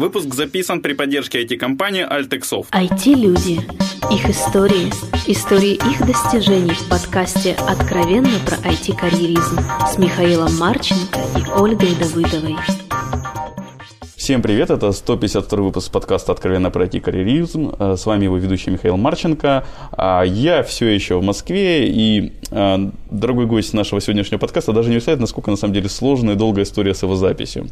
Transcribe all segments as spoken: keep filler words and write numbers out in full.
Выпуск записан при поддержке ай ти-компании «Альтексов». ай ти-люди. Их истории. Истории их достижений в подкасте «Откровенно про ай ти-карьеризм» с Михаилом Марченко и Ольгой Давыдовой. Всем привет, это сто пятьдесят второй выпуск подкаста «Откровенно про ай ти-карьеризм». С вами его ведущий Михаил Марченко. Я все еще в Москве, и дорогой гость нашего сегодняшнего подкаста даже не представляет, насколько на самом деле сложная и долгая история с его записью.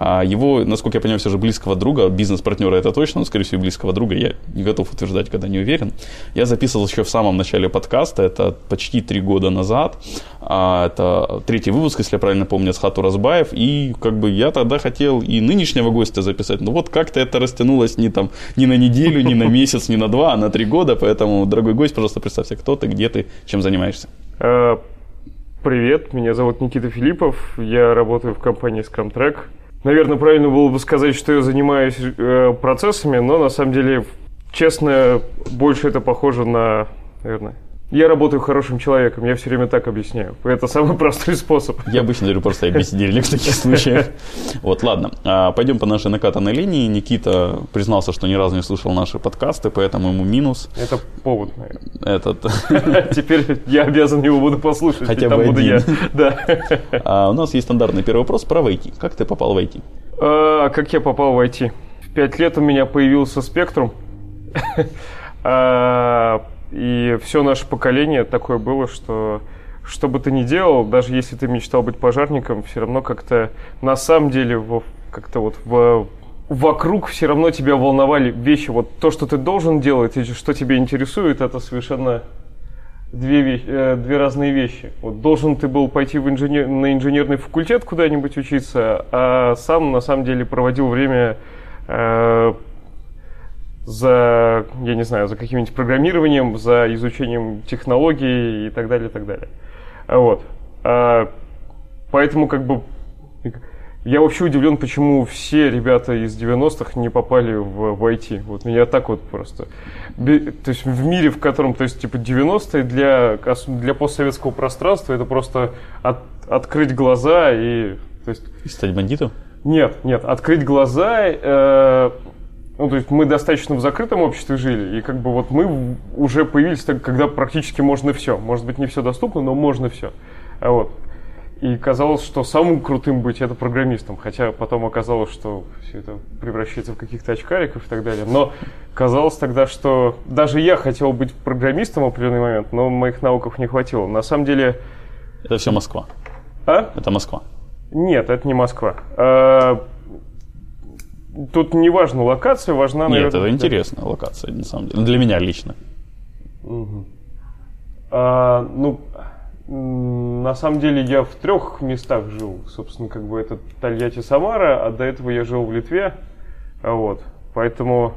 Его, насколько я понимаю, все же близкого друга, бизнес-партнера это точно, но, скорее всего, близкого друга, я не готов утверждать, когда не уверен. Я записывал еще в самом начале подкаста, это почти три года назад. Это третий выпуск, если я правильно помню, Асхат Уразбаев. И как бы я тогда хотел и нынешнего гостя записать, но вот как-то это растянулось не, там, не на неделю, не на месяц, не на два, а на три года. Поэтому, дорогой гость, пожалуйста, представься, кто ты, где ты, чем занимаешься. Привет, меня зовут Никита Филиппов, я работаю в компании Scrum Trek. Наверное, правильно было бы сказать, что я занимаюсь процессами, но на самом деле, честно, больше это похоже на, наверное... Я работаю хорошим человеком, я все время так объясняю. Это самый простой способ. Я обычно говорю просто я беседельник в таких случаях. Вот, ладно, пойдем по нашей накатанной линии. Никита признался, что ни разу не слушал наши подкасты, поэтому ему минус. Это повод, наверное. Этот. Теперь я обязан его буду послушать, хотя бы буду я. У нас есть стандартный первый вопрос про ай ти. Как ты попал в ай ти? Как я попал в ай ти? В пять лет у меня появился спектрум. И все наше поколение такое было, что что бы ты ни делал, даже если ты мечтал быть пожарником, все равно как-то на самом деле как-то вот в, вокруг все равно тебя волновали вещи. Вот то, что ты должен делать и что тебя интересует, это совершенно две, э, две разные вещи. Вот должен ты был пойти в инженер, на инженерный факультет куда-нибудь учиться, а сам на самом деле проводил время... Э, за, я не знаю, за каким-нибудь программированием, за изучением технологий и так далее, и так далее. Вот. А, поэтому как бы я вообще удивлен, почему все ребята из девяностых не попали в, в ай ти. Вот меня так вот просто... То есть в мире, в котором, то есть типа девяностые для, для постсоветского пространства это просто от, открыть глаза и... То есть... И стать бандитом? Нет, нет. Открыть глаза... Э, Ну, то есть мы достаточно в закрытом обществе жили, и как бы вот мы уже появились, так, когда практически можно все. Может быть, не все доступно, но можно все. Вот. И казалось, что самым крутым быть это программистом, хотя потом оказалось, что все это превращается в каких-то очкариков и так далее. Но казалось тогда, что даже я хотел быть программистом в определенный момент, но моих навыков не хватило. На самом деле... Это все Москва. А? Это Москва. Нет, это не Москва. Тут не важна локация, важна, Нет, наверное... Нет, это интересная да. локация, на самом деле. Для меня лично. Угу. А, ну, на самом деле я в трех местах жил. Собственно, как бы это Тольятти-Самара, а до этого я жил в Литве. Вот. Поэтому,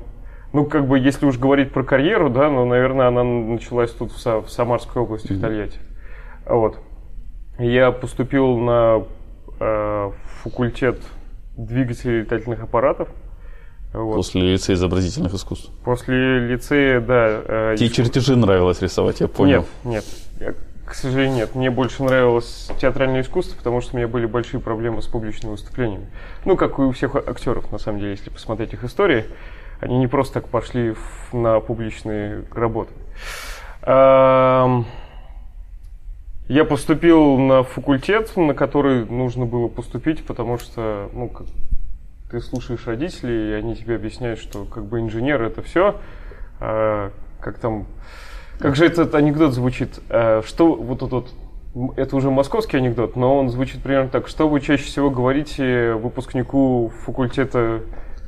ну, как бы, если уж говорить про карьеру, да, ну, наверное, она началась тут в Самарской области, mm-hmm. в Тольятти. Вот. Я поступил на э, факультет... двигателей летательных аппаратов. Вот. После лицея изобразительных искусств. После лицея, да. Тебе искус... чертежи нравилось рисовать, я понял. Нет, нет. К сожалению, нет. Мне больше нравилось театральное искусство, потому что у меня были большие проблемы с публичными выступлениями. Ну, как и у всех актеров, на самом деле, если посмотреть их истории. Они не просто так пошли на публичные работы. Я поступил на факультет, на который нужно было поступить, потому что, ну, как, ты слушаешь родителей, и они тебе объясняют, что как бы инженер это все, а, как там, как же этот анекдот звучит, а, что вот тут вот, вот, это уже московский анекдот, но он звучит примерно так: что вы чаще всего говорите выпускнику факультета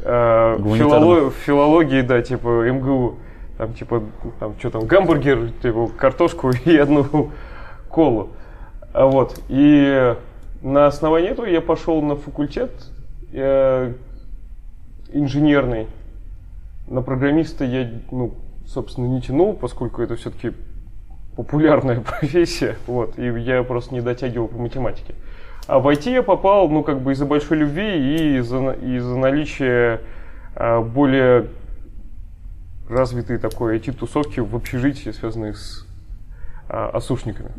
а, филоло, филологии, да, типа эм гэ у, там типа там что там гамбургер, типа картошку и одну колу. Вот. И на основании этого я пошел на факультет э, инженерный. На программиста я, ну, собственно, не тянул, поскольку это все-таки популярная профессия. Вот. И я просто не дотягивал по математике. А в ай ти я попал, ну, как бы из-за большой любви и из-за, из-за наличия э, более развитой такой ай ти-тусовки в общежитии, связанной с э, осушниками.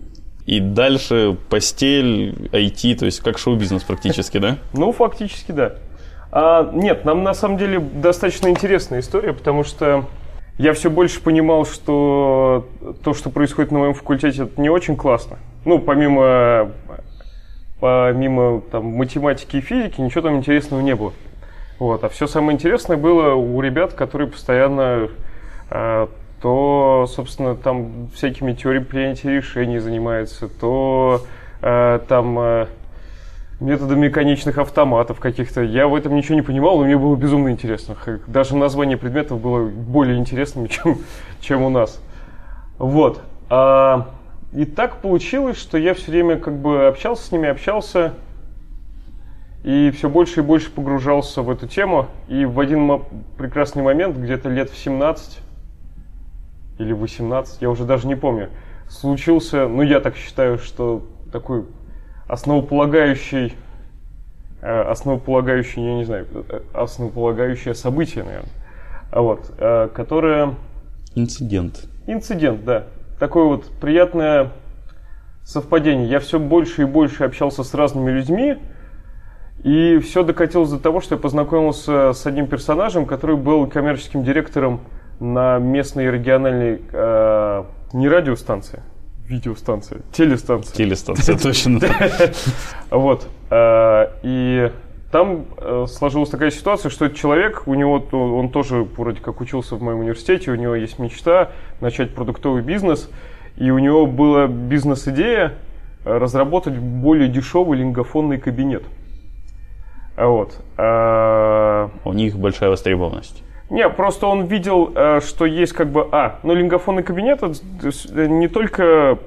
И дальше постель, ай ти, то есть как шоу-бизнес практически, да? Ну, фактически, да. А, нет, нам на самом деле достаточно интересная история, потому что я все больше понимал, что то, что происходит на моем факультете, это не очень классно. Ну, помимо, помимо там, математики и физики, ничего там интересного не было. Вот. А все самое интересное было у ребят, которые постоянно э, то, собственно, там всякими теориями принятия решений занимаются, то э, там э, методами конечных автоматов каких-то. Я в этом ничего не понимал, но мне было безумно интересно. Даже название предметов было более интересным, чем, чем у нас. Вот. А, и так получилось, что я все время как бы общался с ними, общался. И все больше и больше погружался в эту тему. И в один прекрасный момент, где-то лет в семнадцать или восемнадцать, я уже даже не помню, случился, ну я так считаю, что такой основополагающий, основополагающий, я не знаю, основополагающее событие, наверное, вот, которое... Инцидент. Инцидент, да. Такое вот приятное совпадение. Я все больше и больше общался с разными людьми. И все докатилось до того, что я познакомился с одним персонажем, который был коммерческим директором на местной региональной э, не радиостанции, видеостанции, телестанции. Телестанция, точно. Вот. И там сложилась такая ситуация, что этот человек, у него, он тоже вроде как учился в моем университете, у него есть мечта начать продуктовый бизнес, и у него была бизнес-идея разработать более дешевый лингофонный кабинет. Вот. А... У них большая востребованность. Не, просто он видел, что есть как бы... А, ну лингофонный кабинет — это не только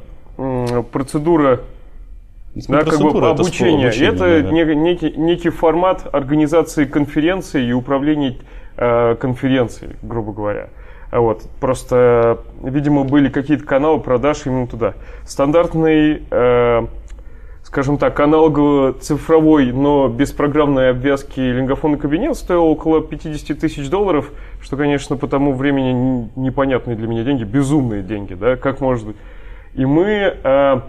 процедура, да, процедура как бы, обучения. Это, это да, да. Некий, некий формат организации конференции и управления конференцией, грубо говоря. Вот. Просто, видимо, были какие-то каналы продаж именно туда. Стандартный... Скажем так, аналогово-цифровой, но без программной обвязки лингофонный кабинет стоил около пятьдесят тысяч долларов, что, конечно, по тому времени непонятные для меня деньги, безумные деньги, да, как может быть. И мы э,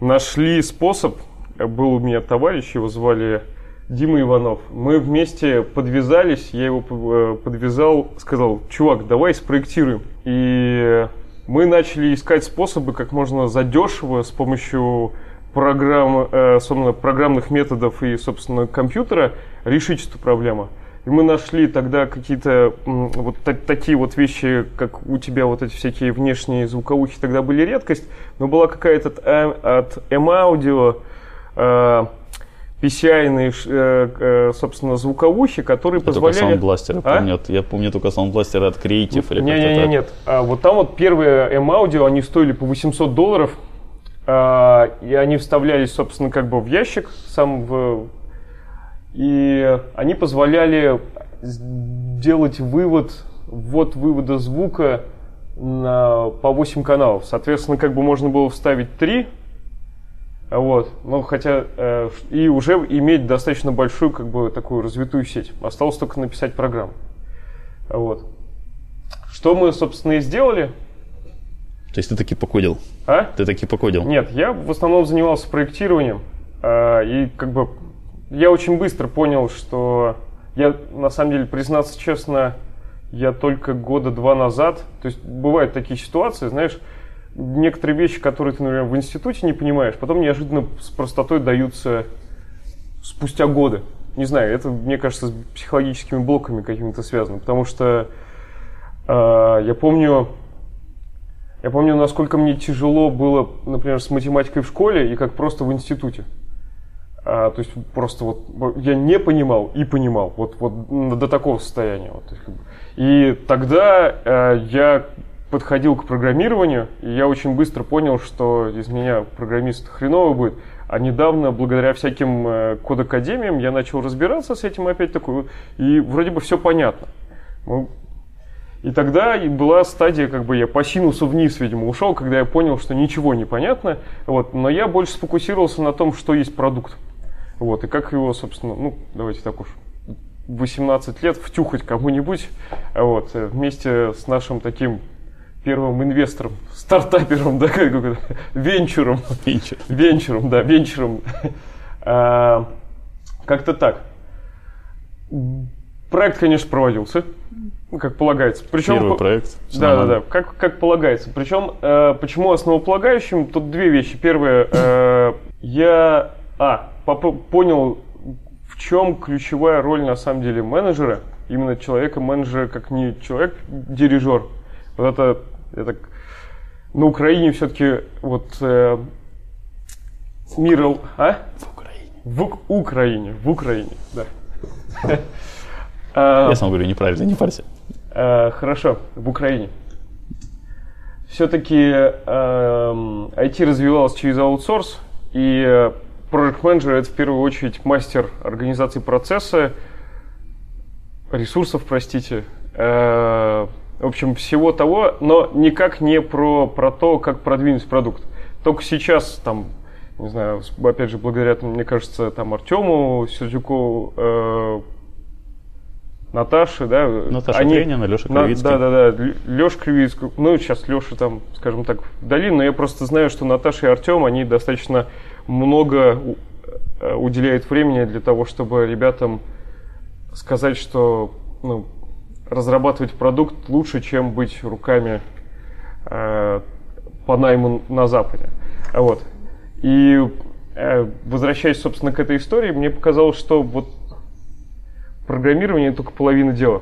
нашли способ, был у меня товарищ, его звали Дима Иванов, мы вместе подвязались, я его подвязал, сказал, чувак, давай спроектируем. И мы начали искать способы, как можно задешево с помощью... Программ, э, собственно, программных методов и, собственно, компьютера решить эту проблему. И мы нашли тогда какие-то м, вот та- такие вот вещи, как у тебя вот эти всякие внешние звуковухи тогда были редкость, но была какая-то от эм-Audio э, пи си ай-ные, э, э, собственно, звуковухи, которые я позволяли... Только саундбластеры, а? помню. Я помню только саундбластеры от Creative. Или нет, нет, нет, нет. А вот там вот первые эм-Audio, они стоили по восемьсот долларов. И они вставлялись, собственно, как бы в ящик сам в... И они позволяли делать вывод, ввод вывода звука на, по восемь каналов. Соответственно, как бы можно было вставить три, вот, но хотя и уже иметь достаточно большую, как бы, такую развитую сеть. Осталось только написать программу. Вот. Что мы, собственно, и сделали. То есть ты таки покодил? А? Ты таки покодил? Нет, я в основном занимался проектированием. Э, и как бы я очень быстро понял, что я, на самом деле, признаться честно, я только года два назад, то есть бывают такие ситуации, знаешь, некоторые вещи, которые ты, например, в институте не понимаешь, потом неожиданно с простотой даются спустя годы. Не знаю, это, мне кажется, с психологическими блоками какими-то связано, потому что э, я помню... Я помню, насколько мне тяжело было, например, с математикой в школе и как просто в институте. А, то есть просто вот я не понимал и понимал, вот, вот до такого состояния. Вот. И тогда а, я подходил к программированию, и я очень быстро понял, что из меня программист хреново будет. А недавно, благодаря всяким кодакадемиям, я начал разбираться с этим опять такой, и вроде бы все понятно. И тогда была стадия, как бы я по синусу вниз, видимо, ушел, когда я понял, что ничего не понятно. Вот, но я больше сфокусировался на том, что есть продукт. Вот, и как его, собственно, ну, давайте так уж, восемнадцать лет втюхать кому-нибудь. Вот, вместе с нашим таким первым инвестором, стартапером, да, как бы, венчуром. Венчур. Венчуром, да, венчуром. Как-то так. Проект, конечно, проводился, как полагается. Причем, Первый проект. Да, да, да, как, как полагается. Причем, э, почему основополагающим? Тут две вещи. Первое, э, я а, поп- понял, в чем ключевая роль, на самом деле, менеджера. Именно человека-менеджера, как не человек-дирижер. Вот это, это на Украине все-таки вот э, мир... А? В Украине. В Украине, в Украине, да. Я сам говорю неправильно, не парься. Хорошо, в Украине. Все-таки ай ти развивалось через аутсорс, и проект-менеджер — это в первую очередь мастер организации процесса, ресурсов, простите, в общем, всего того, но никак не про, про то, как продвинуть продукт. Только сейчас там... Не знаю, опять же, благодаря, мне кажется, там Артему Сердюкову, э, Наташе, да. Наташа они, Тренина, Леша Кривицкая. Да, да, да, Леша Кривицкая. Ну, сейчас Леша там, скажем так, вдали, но я просто знаю, что Наташа и Артем, они достаточно много уделяют времени для того, чтобы ребятам сказать, что ну, разрабатывать продукт лучше, чем быть руками э, по найму на Западе. Вот. И возвращаясь, собственно, к этой истории, мне показалось, что вот программирование — это только половина дела.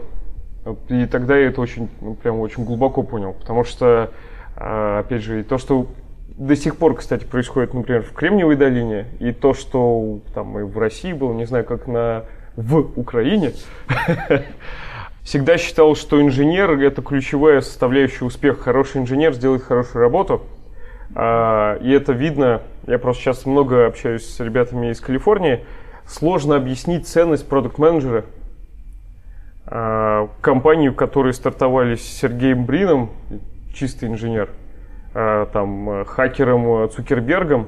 И тогда я это очень, ну, прям очень глубоко понял. Потому что, опять же, и то, что до сих пор, кстати, происходит, например, в Кремниевой долине, и то, что там и в России было, не знаю, как на... в Украине, всегда считал, что инженер — это ключевая составляющая успеха. Хороший инженер сделает хорошую работу. А, и это видно, я просто сейчас много общаюсь с ребятами из Калифорнии, сложно объяснить ценность продакт-менеджера а, компанию, которые стартовали с Сергеем Брином, чистый инженер, а, там, хакером Цукербергом,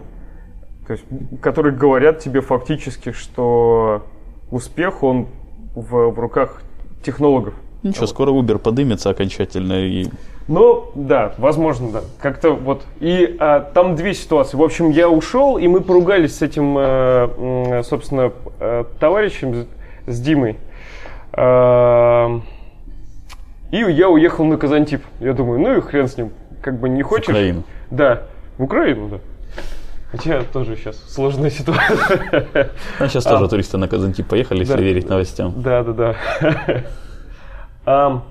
то есть, которые говорят тебе фактически, что успех, он в, в руках технологов. Ничего, скоро Uber подымется окончательно и... Ну, да, возможно, да. Как-то вот. И а, там две ситуации. В общем, я ушел, и мы поругались с этим, э, собственно, э, товарищем, с Димой. Э, и я уехал на Казантип. Я думаю, ну и хрен с ним. Как бы не хочешь... В Украину. Да, в Украину, да. Хотя тоже сейчас сложная ситуация. А сейчас тоже а, туристы на Казантип поехали, да, если верить новостям. Да, да, да. А,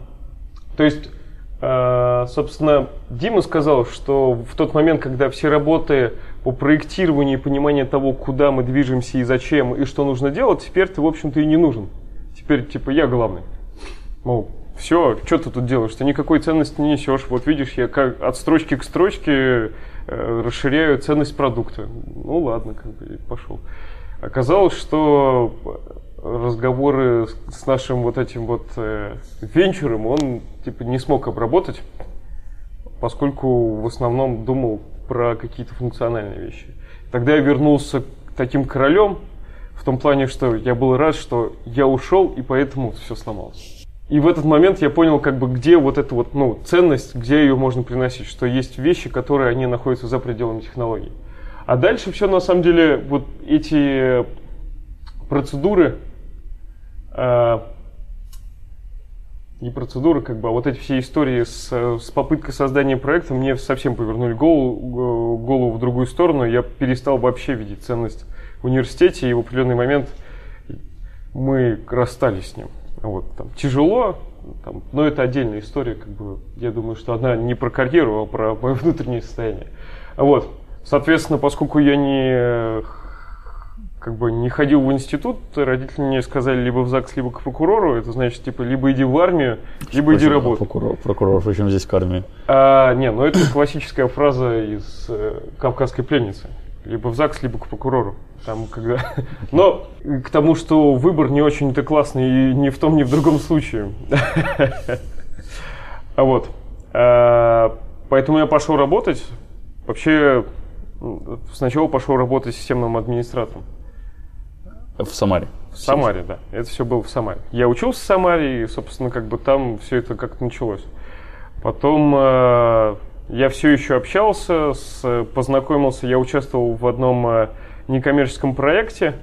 то есть... Собственно, Дима сказал, что в тот момент, когда все работы по проектированию и пониманию того, куда мы движемся и зачем, и что нужно делать, теперь ты, в общем-то, и не нужен. Теперь, типа, я главный. Мол, все, что ты тут делаешь? Ты никакой ценности не несешь. Вот видишь, я как от строчки к строчке расширяю ценность продукта. Ну ладно, как бы, пошел. Оказалось, что разговоры с нашим вот этим вот э, венчуром он типа не смог обработать, поскольку в основном думал про какие-то функциональные вещи. Тогда я вернулся к таким королем, в том плане, что я был рад, что я ушел, и поэтому все сломалось. И в этот момент я понял, как бы, где вот эта вот, ну, ценность, где ее можно приносить, что есть вещи, которые они находятся за пределами технологий. А дальше все, на самом деле, вот эти процедуры, э, не процедуры, как бы, а вот эти все истории с, с попыткой создания проекта мне совсем повернули голову, голову в другую сторону. Я перестал вообще видеть ценность в университете, и в определенный момент мы расстались с ним. Вот, там, тяжело, там, но это отдельная история, как бы, я думаю, что она не про карьеру, а про мое внутреннее состояние. Вот. Соответственно, поскольку я не, как бы, не ходил в институт, родители мне сказали либо в ЗАГС, либо к прокурору. Это значит, типа, либо иди в армию, либо Что иди работать. Прокурор, прокурор, причем здесь к армии? А, не, ну это классическая фраза из э, «Кавказской пленницы». Либо в ЗАГС, либо к прокурору. Там, когда... Но к тому, что выбор не очень-то классный и ни в том, ни в другом случае. А вот. Поэтому я пошел работать. Вообще, сначала пошел работать системным администратором. В Самаре. В Самаре, да. Это все было в Самаре. Я учился в Самаре, и, собственно, как бы там все это как-то началось. Потом э, я все еще общался, с, познакомился, я участвовал в одном э, некоммерческом проекте,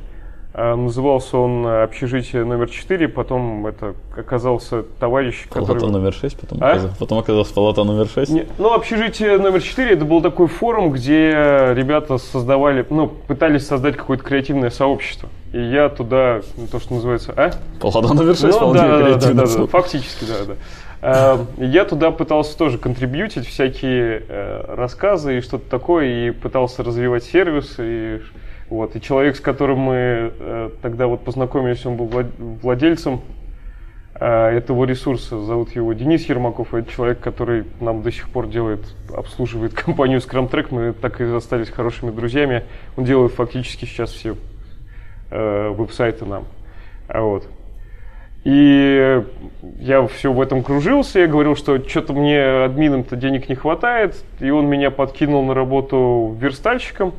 Назывался он «Общежитие номер четыре», потом это оказался товарищ, который... Палата номер шесть потом, а? оказался, потом оказался «Палата номер шесть». Не, ну, «Общежитие номер четыре» — это был такой форум, где ребята создавали, ну, пытались создать какое-то креативное сообщество. И я туда, то, что называется... А? «Палата номер шесть», ну, да, да, да, да, да, фактически, да, да. Я туда пытался тоже контрибьютить всякие рассказы и что-то такое, и пытался развивать сервис, и... Вот. И человек, с которым мы э, тогда вот познакомились, он был владельцем э, этого ресурса. Зовут его Денис Ермаков. Это человек, который нам до сих пор делает, обслуживает компанию Scrum Trek. Мы так и остались хорошими друзьями. Он делает фактически сейчас все э, веб-сайты нам. А вот. И я все в этом кружился. Я говорил, что что-то мне админом-то денег не хватает. И он меня подкинул на работу верстальщиком.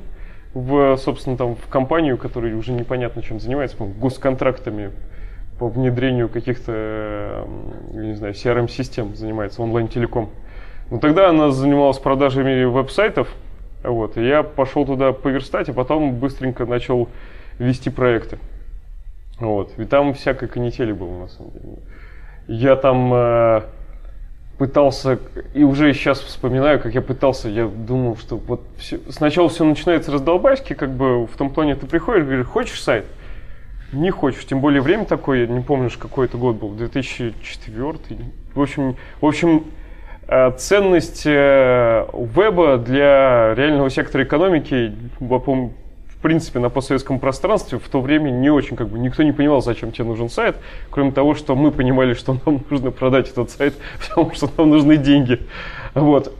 В, собственно, там, в компанию, которая уже непонятно чем занимается, госконтрактами по внедрению каких-то, я не знаю, си ар эм-систем занимается, онлайн-телеком. Но тогда она занималась продажами веб-сайтов, вот, и я пошел туда поверстать, а потом быстренько начал вести проекты. Вот, и там всякой канители было, на самом деле. Я там... Э- пытался, и уже сейчас вспоминаю, как я пытался, я думал, что вот все, сначала все начинается раздолбайски, как бы в том плане, ты приходишь, говоришь, хочешь сайт? Не хочешь, тем более время такое, я не помню, какой это год был, две тысячи четвёртый. В общем, в общем, ценность веба для реального сектора экономики, в принципе, на постсоветском пространстве в то время не очень, как бы, никто не понимал, зачем тебе нужен сайт, кроме того, что мы понимали, что нам нужно продать этот сайт, потому что нам нужны деньги. Вот.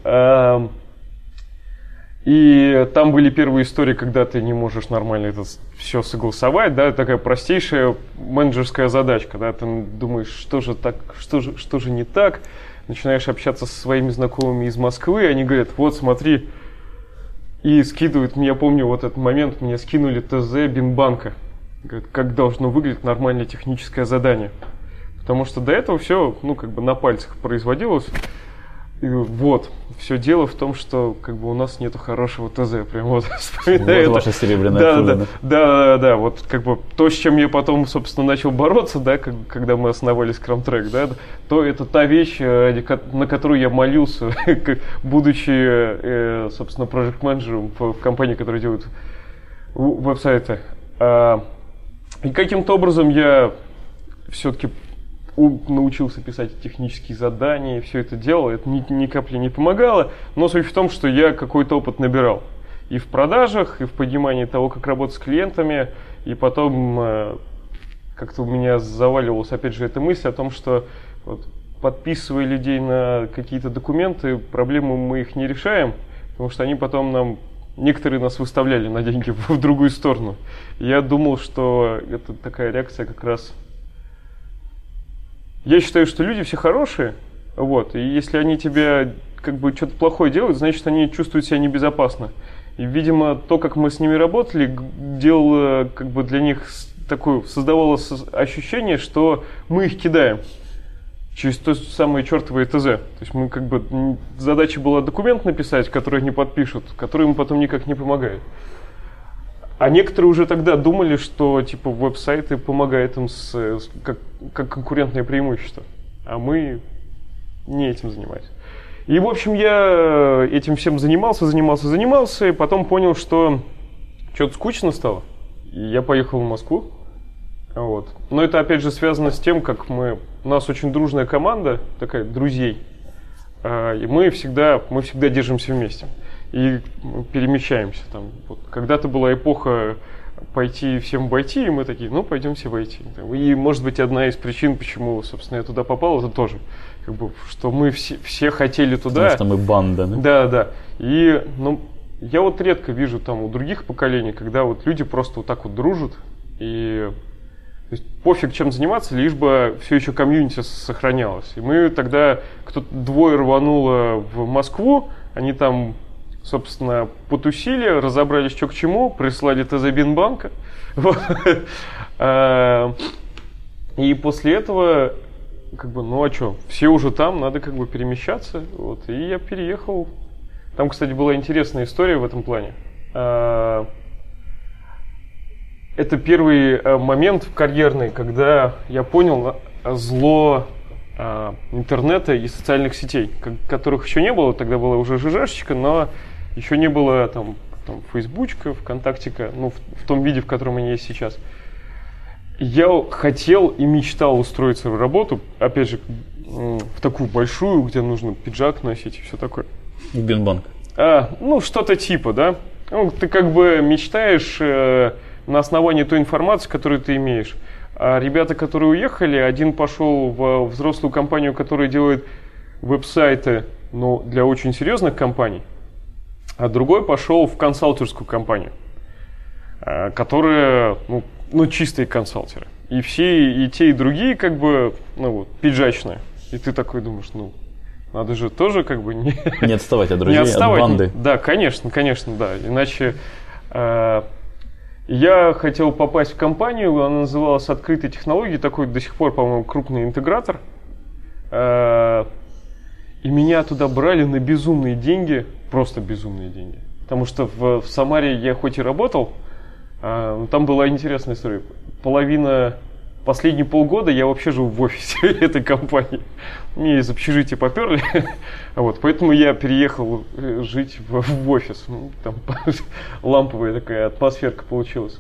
И там были первые истории, когда ты не можешь нормально это все согласовать, да, такая простейшая менеджерская задачка, да, ты думаешь, что же так, что же, что же не так, начинаешь общаться со своими знакомыми из Москвы, они говорят, вот, смотри, и скидывают, я помню вот этот момент, мне скинули ТЗ Бинбанка. Говорят, как должно выглядеть нормальное техническое задание. Потому что до этого все, ну, как бы на пальцах производилось. И вот, все дело в том, что как бы у нас нету хорошего ТЗ. Прям вот вспоминаю. Вот ваша серебряная пуля. Да, да, да. Вот как бы то, с чем я потом, собственно, начал бороться, да, как, когда мы основали Scrum Trek, да, то это та вещь, на которую я молился, будучи, собственно, проект-менеджером в компании, которая делает веб-сайты. И каким-то образом я все-таки научился писать технические задания, все это делал, это ни, ни капли не помогало, но суть в том, что я какой-то опыт набирал и в продажах, и в понимании того, как работать с клиентами, и потом э, как-то у меня заваливалась опять же эта мысль о том, что вот, подписывая людей на какие-то документы, проблемы мы их не решаем, потому что они потом нам, некоторые нас выставляли на деньги в, в другую сторону. Я думал, что это такая реакция как раз. Я считаю, что люди все хорошие, вот, и если они тебе как бы что-то плохое делают, значит, они чувствуют себя небезопасно. И, видимо, то, как мы с ними работали, делало как бы для них такое, создавало ощущение, что мы их кидаем через то самое чертовое ТЗ. То есть мы как бы, задача была документ написать, который они подпишут, который им потом никак не помогает. А некоторые уже тогда думали, что типа веб-сайты помогают им с, с, как, как конкурентное преимущество. А мы не этим занимались. И, в общем, я этим всем занимался, занимался, занимался. И потом понял, что что-то скучно стало. И я поехал в Москву. Вот. Но это, опять же, связано с тем, как мы... У нас очень дружная команда, такая, друзей. И мы всегда, мы всегда держимся вместе. И перемещаемся там. Вот, когда-то была эпоха пойти всем в ай ти, и мы такие, ну, пойдем все в ай ти. И, может быть, одна из причин, почему, собственно, я туда попал, это тоже, как бы, что мы все, все хотели туда. Потому что мы банда, да? Да, да. И, ну, я вот редко вижу там у других поколений, когда вот люди просто вот так вот дружат, и то есть пофиг, чем заниматься, лишь бы все еще комьюнити сохранялось. И мы тогда, кто-то двое рвануло в Москву, они там... Собственно, потусили, разобрались, что к чему, прислали ТЗ Бинбанка. И после этого, как бы, ну а что, все уже там, надо как бы перемещаться. Вот. И я переехал. Там, кстати, была интересная история в этом плане. это первый момент карьерный, когда я понял зло интернета и социальных сетей, которых еще не было. Тогда была уже ЖЖшечка, но еще не было там, там Фейсбучка, ВКонтактика, ну, в, в том виде, в котором они есть сейчас. Я хотел и мечтал устроиться в работу, опять же, в такую большую, где нужно пиджак носить и все такое. В Бинбанк. А, ну, что-то типа, да. Ну, ты как бы мечтаешь э, на основании той информации, которую ты имеешь. А ребята, которые уехали, один пошел в взрослую компанию, которая делает веб-сайты, ну, для очень серьезных компаний, а другой пошел в консалтерскую компанию, которая, ну, ну чистые консалтеры. И все, и те, и другие, как бы, ну вот, пиджачные. И ты такой думаешь, ну, надо же тоже как бы не, не отставать от друзей, не отставать, от банды. Да, конечно, конечно, да. Иначе э, я хотел попасть в компанию, она называлась «Открытая технология», такой до сих пор, по-моему, крупный интегратор. Э, и меня туда брали на безумные деньги, просто безумные деньги. Потому что в, в Самаре я хоть и работал, э, но там была интересная история. Половина... Последние полгода я вообще живу в офисе этой компании. Мне из общежития поперли. Вот, поэтому я переехал жить в, в офис. Ну, там ламповая такая атмосферка получилась.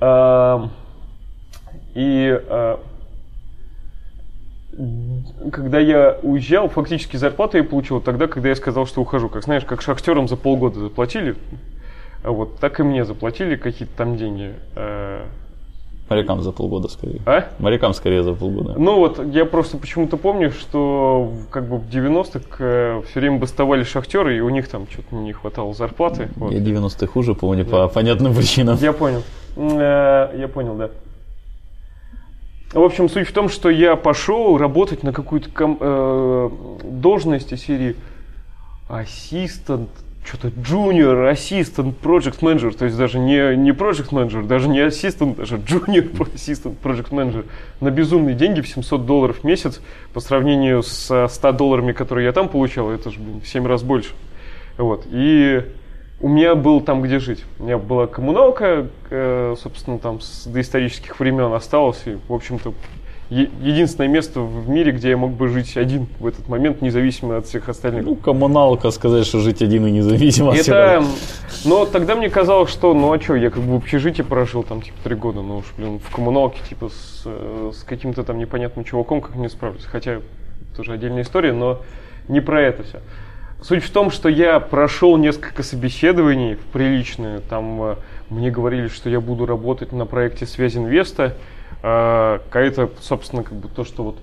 А, и а, когда я уезжал, фактически зарплату я получил тогда, когда я сказал, что ухожу. Как знаешь, как шахтерам за полгода заплатили, вот, так и мне заплатили какие-то там деньги. Морякам за полгода скорее. А? Морякам скорее за полгода. Ну вот, я просто почему-то помню, что как бы в девяностых все время бастовали шахтеры, и у них там что-то не хватало зарплаты. Я вот. девяностые хуже помню, да. По понятным причинам. Я понял. Я понял, да. В общем, суть в том, что я пошел работать на какую-то ком- э- должность из серии ассистент, что-то junior, assistant, project manager, то есть даже не, не project manager, даже не assistant, даже junior, assistant, project manager, на безумные деньги в семьсот долларов в месяц по сравнению с ста долларами, которые я там получал, это же, блин, в семь раз больше. Вот. И у меня был там где жить. У меня была коммуналка, собственно, там с доисторических времен осталась, и, в общем-то, единственное место в мире, где я мог бы жить один в этот момент, независимо от всех остальных. Ну, коммуналка, сказать, что жить один и независимо от всех. Это... Но тогда мне казалось, что, ну а что, я как бы в общежитии прожил там типа три года, ну уж, блин, в коммуналке типа с, с каким-то там непонятным чуваком как мне справиться. Хотя, тоже отдельная история, но не про это все. Суть в том, что я прошел несколько собеседований в приличные. Там мне говорили, что я буду работать на проекте «Связинвеста». А это, собственно, как бы то, что вот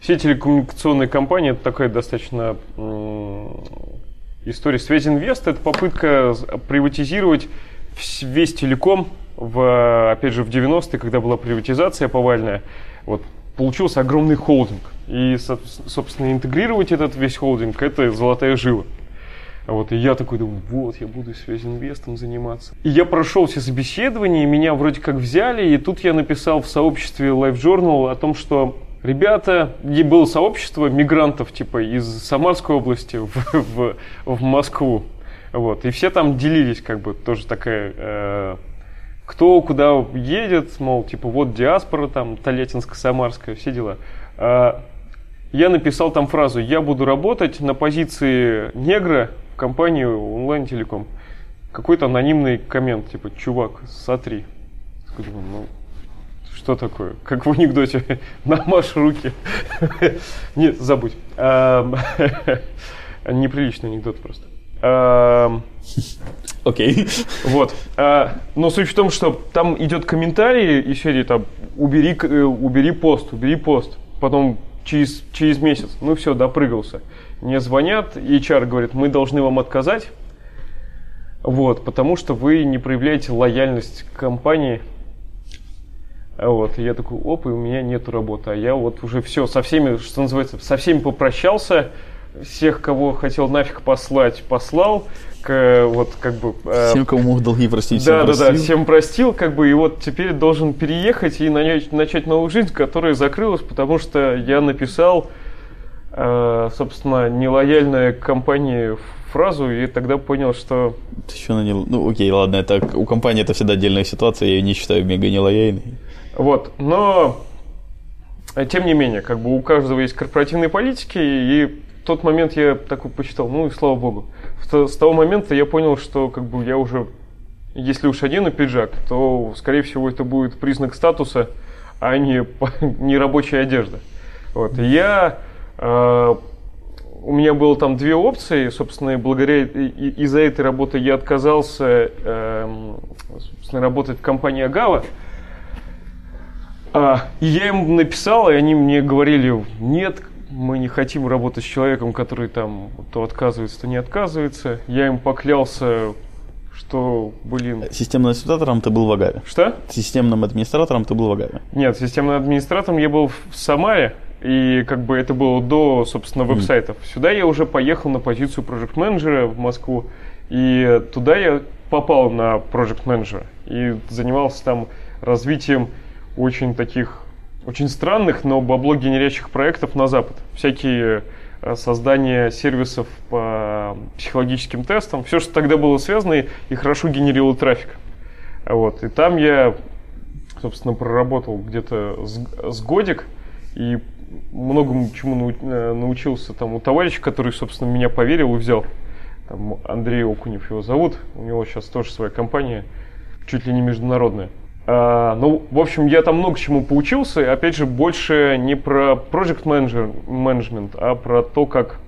все телекоммуникационные компании, это такая достаточно м- история. Связинвест — это попытка приватизировать весь телеком, в, опять же, в девяностые, когда была приватизация повальная, вот, получился огромный холдинг. И, собственно, интегрировать этот весь холдинг — это золотая жила. Вот, и я такой думаю, вот, я буду связинвестом заниматься. И я прошел все собеседования, меня вроде как взяли, и тут я написал в сообществе Life Journal о том, что ребята, где было сообщество мигрантов, типа, из Самарской области в, в, в Москву. Вот, и все там делились, как бы, тоже такая, э, кто куда едет, мол, типа, вот диаспора, там, Толятинско-Самарская, все дела. Э, я написал там фразу, я буду работать на позиции негра, компанию онлайн-телеком. Какой-то анонимный коммент, типа, чувак, сотри. Я думаю, ну, что такое? Как в анекдоте, намажь руки. Нет, забудь. Неприличный анекдот просто. Окей. Вот. Но суть в том, что там идет комментарий и серии там, убери, убери пост, убери пост. Потом через, через месяц, ну все, допрыгался. Мне звонят, эйч ар говорит, мы должны вам отказать, вот, потому что вы не проявляете лояльность к компании. Вот, и я такой, оп, и у меня нету работы. А я вот уже все, со всеми, что называется, со всеми попрощался, всех, кого хотел нафиг послать, послал. К, вот, как бы, э, всем, кому мог долги простить, всем да, простил. Да, да, всем простил, как бы, и вот теперь должен переехать и начать, начать новую жизнь, которая закрылась, потому что я написал собственно, нелояльная к компании фразу, и тогда понял, что... Ты еще нанял... Ну, окей, ладно, это у компании это всегда отдельная ситуация, я ее не считаю мега нелояльной. Вот, но... Тем не менее, как бы у каждого есть корпоративные политики, и в тот момент я такой почитал, ну и слава богу. С того момента я понял, что как бы я уже, если уж одену пиджак, то, скорее всего, это будет признак статуса, а не, не рабочая одежда. Вот, и я... Э, у меня было там две опции, собственно, благодаря из-за этой работы я отказался э, собственно, работать в компании Агава. А, и я им написал, и они мне говорили, нет, мы не хотим работать с человеком, который там то отказывается, то не отказывается. Я им поклялся, что, блин... Системным администратором ты был в Агаве? Что? Системным администратором ты был в Агаве? Нет, системным администратором я был в Самаре. И как бы это было до, собственно, веб-сайтов. Mm. Сюда я уже поехал на позицию проджект-менеджера в Москву. И туда я попал на проджект-менеджера. И занимался там развитием очень таких, очень странных, но бабло генерящих проектов на Запад. Всякие создания сервисов по психологическим тестам. Все, что тогда было связано, и хорошо генерило трафик. Вот. И там я, собственно, проработал где-то с, с годик. И многому чему научился там у товарища, который, собственно, меня поверил и взял. Там Андрей Окунев его зовут. У него сейчас тоже своя компания, чуть ли не международная. А, ну, в общем, я там много чему поучился. И, опять же, больше не про project management, а про то, как,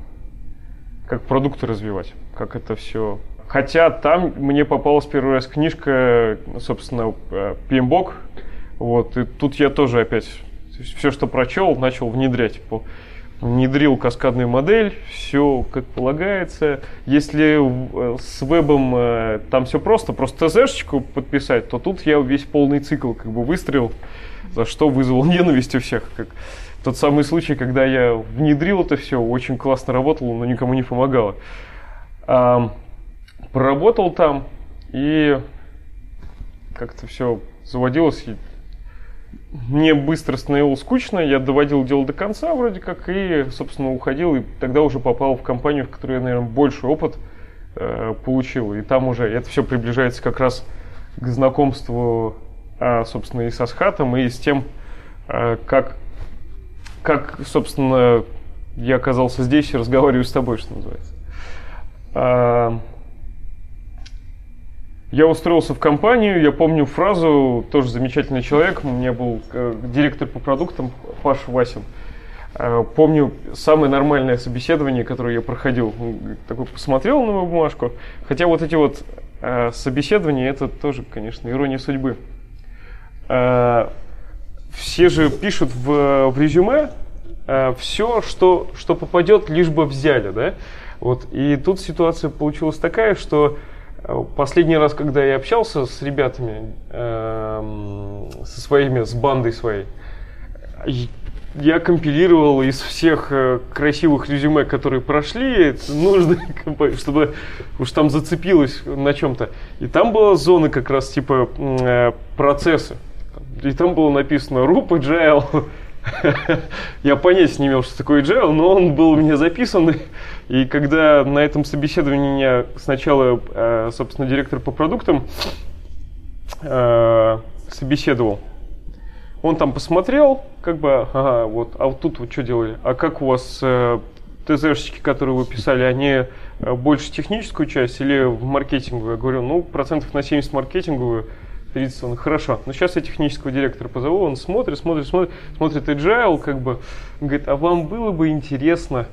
как продукты развивать. Как это все... Хотя там мне попалась первый раз книжка, собственно, пи эм би о кей. Вот, и тут я тоже опять... Все, что прочел, начал внедрять. Внедрил каскадную модель, все как полагается. Если с вебом там все просто, просто тэ зэшечку подписать, то тут я весь полный цикл как бы выстроил, за что вызвал ненависть у всех. Как тот самый случай, когда я внедрил это все, очень классно работало, но никому не помогало. А, проработал там, и как-то все заводилось. Мне быстро становилось скучно, я доводил дело до конца вроде как и, собственно, уходил. И тогда уже попал в компанию, в которой я, наверное, больше опыт э, получил. И там уже это все приближается как раз к знакомству, а, собственно, и с Асхатом, и с тем, а, как, как, собственно, я оказался здесь и разговариваю с тобой, что называется. А, Я устроился в компанию, я помню фразу, тоже замечательный человек, у меня был э, директор по продуктам Паша Васин. Э, помню самое нормальное собеседование, которое я проходил. Он такой посмотрел на мою бумажку, хотя вот эти вот э, собеседования, это тоже, конечно, ирония судьбы. Э, все же пишут в, в резюме э, все, что, что попадет, лишь бы взяли, да? Вот. И тут ситуация получилась такая, что последний раз, когда я общался с ребятами, э, со своими, с бандой своей, я компилировал из всех красивых резюме, которые прошли, нужно, чтобы уж там зацепилось на чем-то. И там была зона как раз типа э, процессы. И там было написано «Rup Agile». Я понятия не имел, что такое agile, но он был у меня записан. И когда на этом собеседовании меня сначала, собственно, директор по продуктам собеседовал, он там посмотрел, как бы, ага, вот, а вот тут вот что делали? А как у вас тэ зэшечки, которые вы писали, они больше техническую часть или в маркетинговую? Я говорю, ну, процентов на семьдесят маркетинговую. Он, хорошо, но сейчас я технического директора позову, он смотрит, смотрит, смотрит, смотрит agile, как бы, говорит, а вам было бы интересно?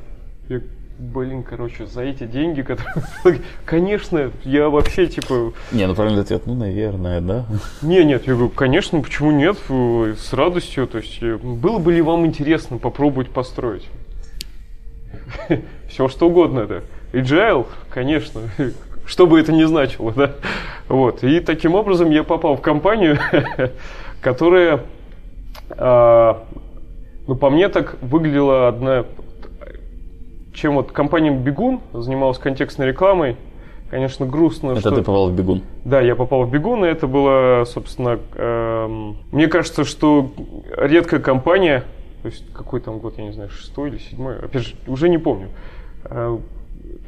Я, блин, короче, за эти деньги, которые... Конечно, я вообще, типа... Не, ну, правильный ответ, ну, наверное, да? Не, нет, я говорю, конечно, почему нет, с радостью, то есть, было бы ли вам интересно попробовать построить? Все, что угодно, да. Agile, конечно. Что бы это ни значило, да? Вот. И таким образом я попал в компанию, которая, э, ну, по мне так выглядела одна... Чем вот компания «Бегун» занималась контекстной рекламой. Конечно, грустно, это что... Это ты попал в «Бегун». Да, я попал в «Бегун», и это было, собственно... Э, мне кажется, что редкая компания то есть какой там год, я не знаю, шестой или седьмой, опять же, уже не помню.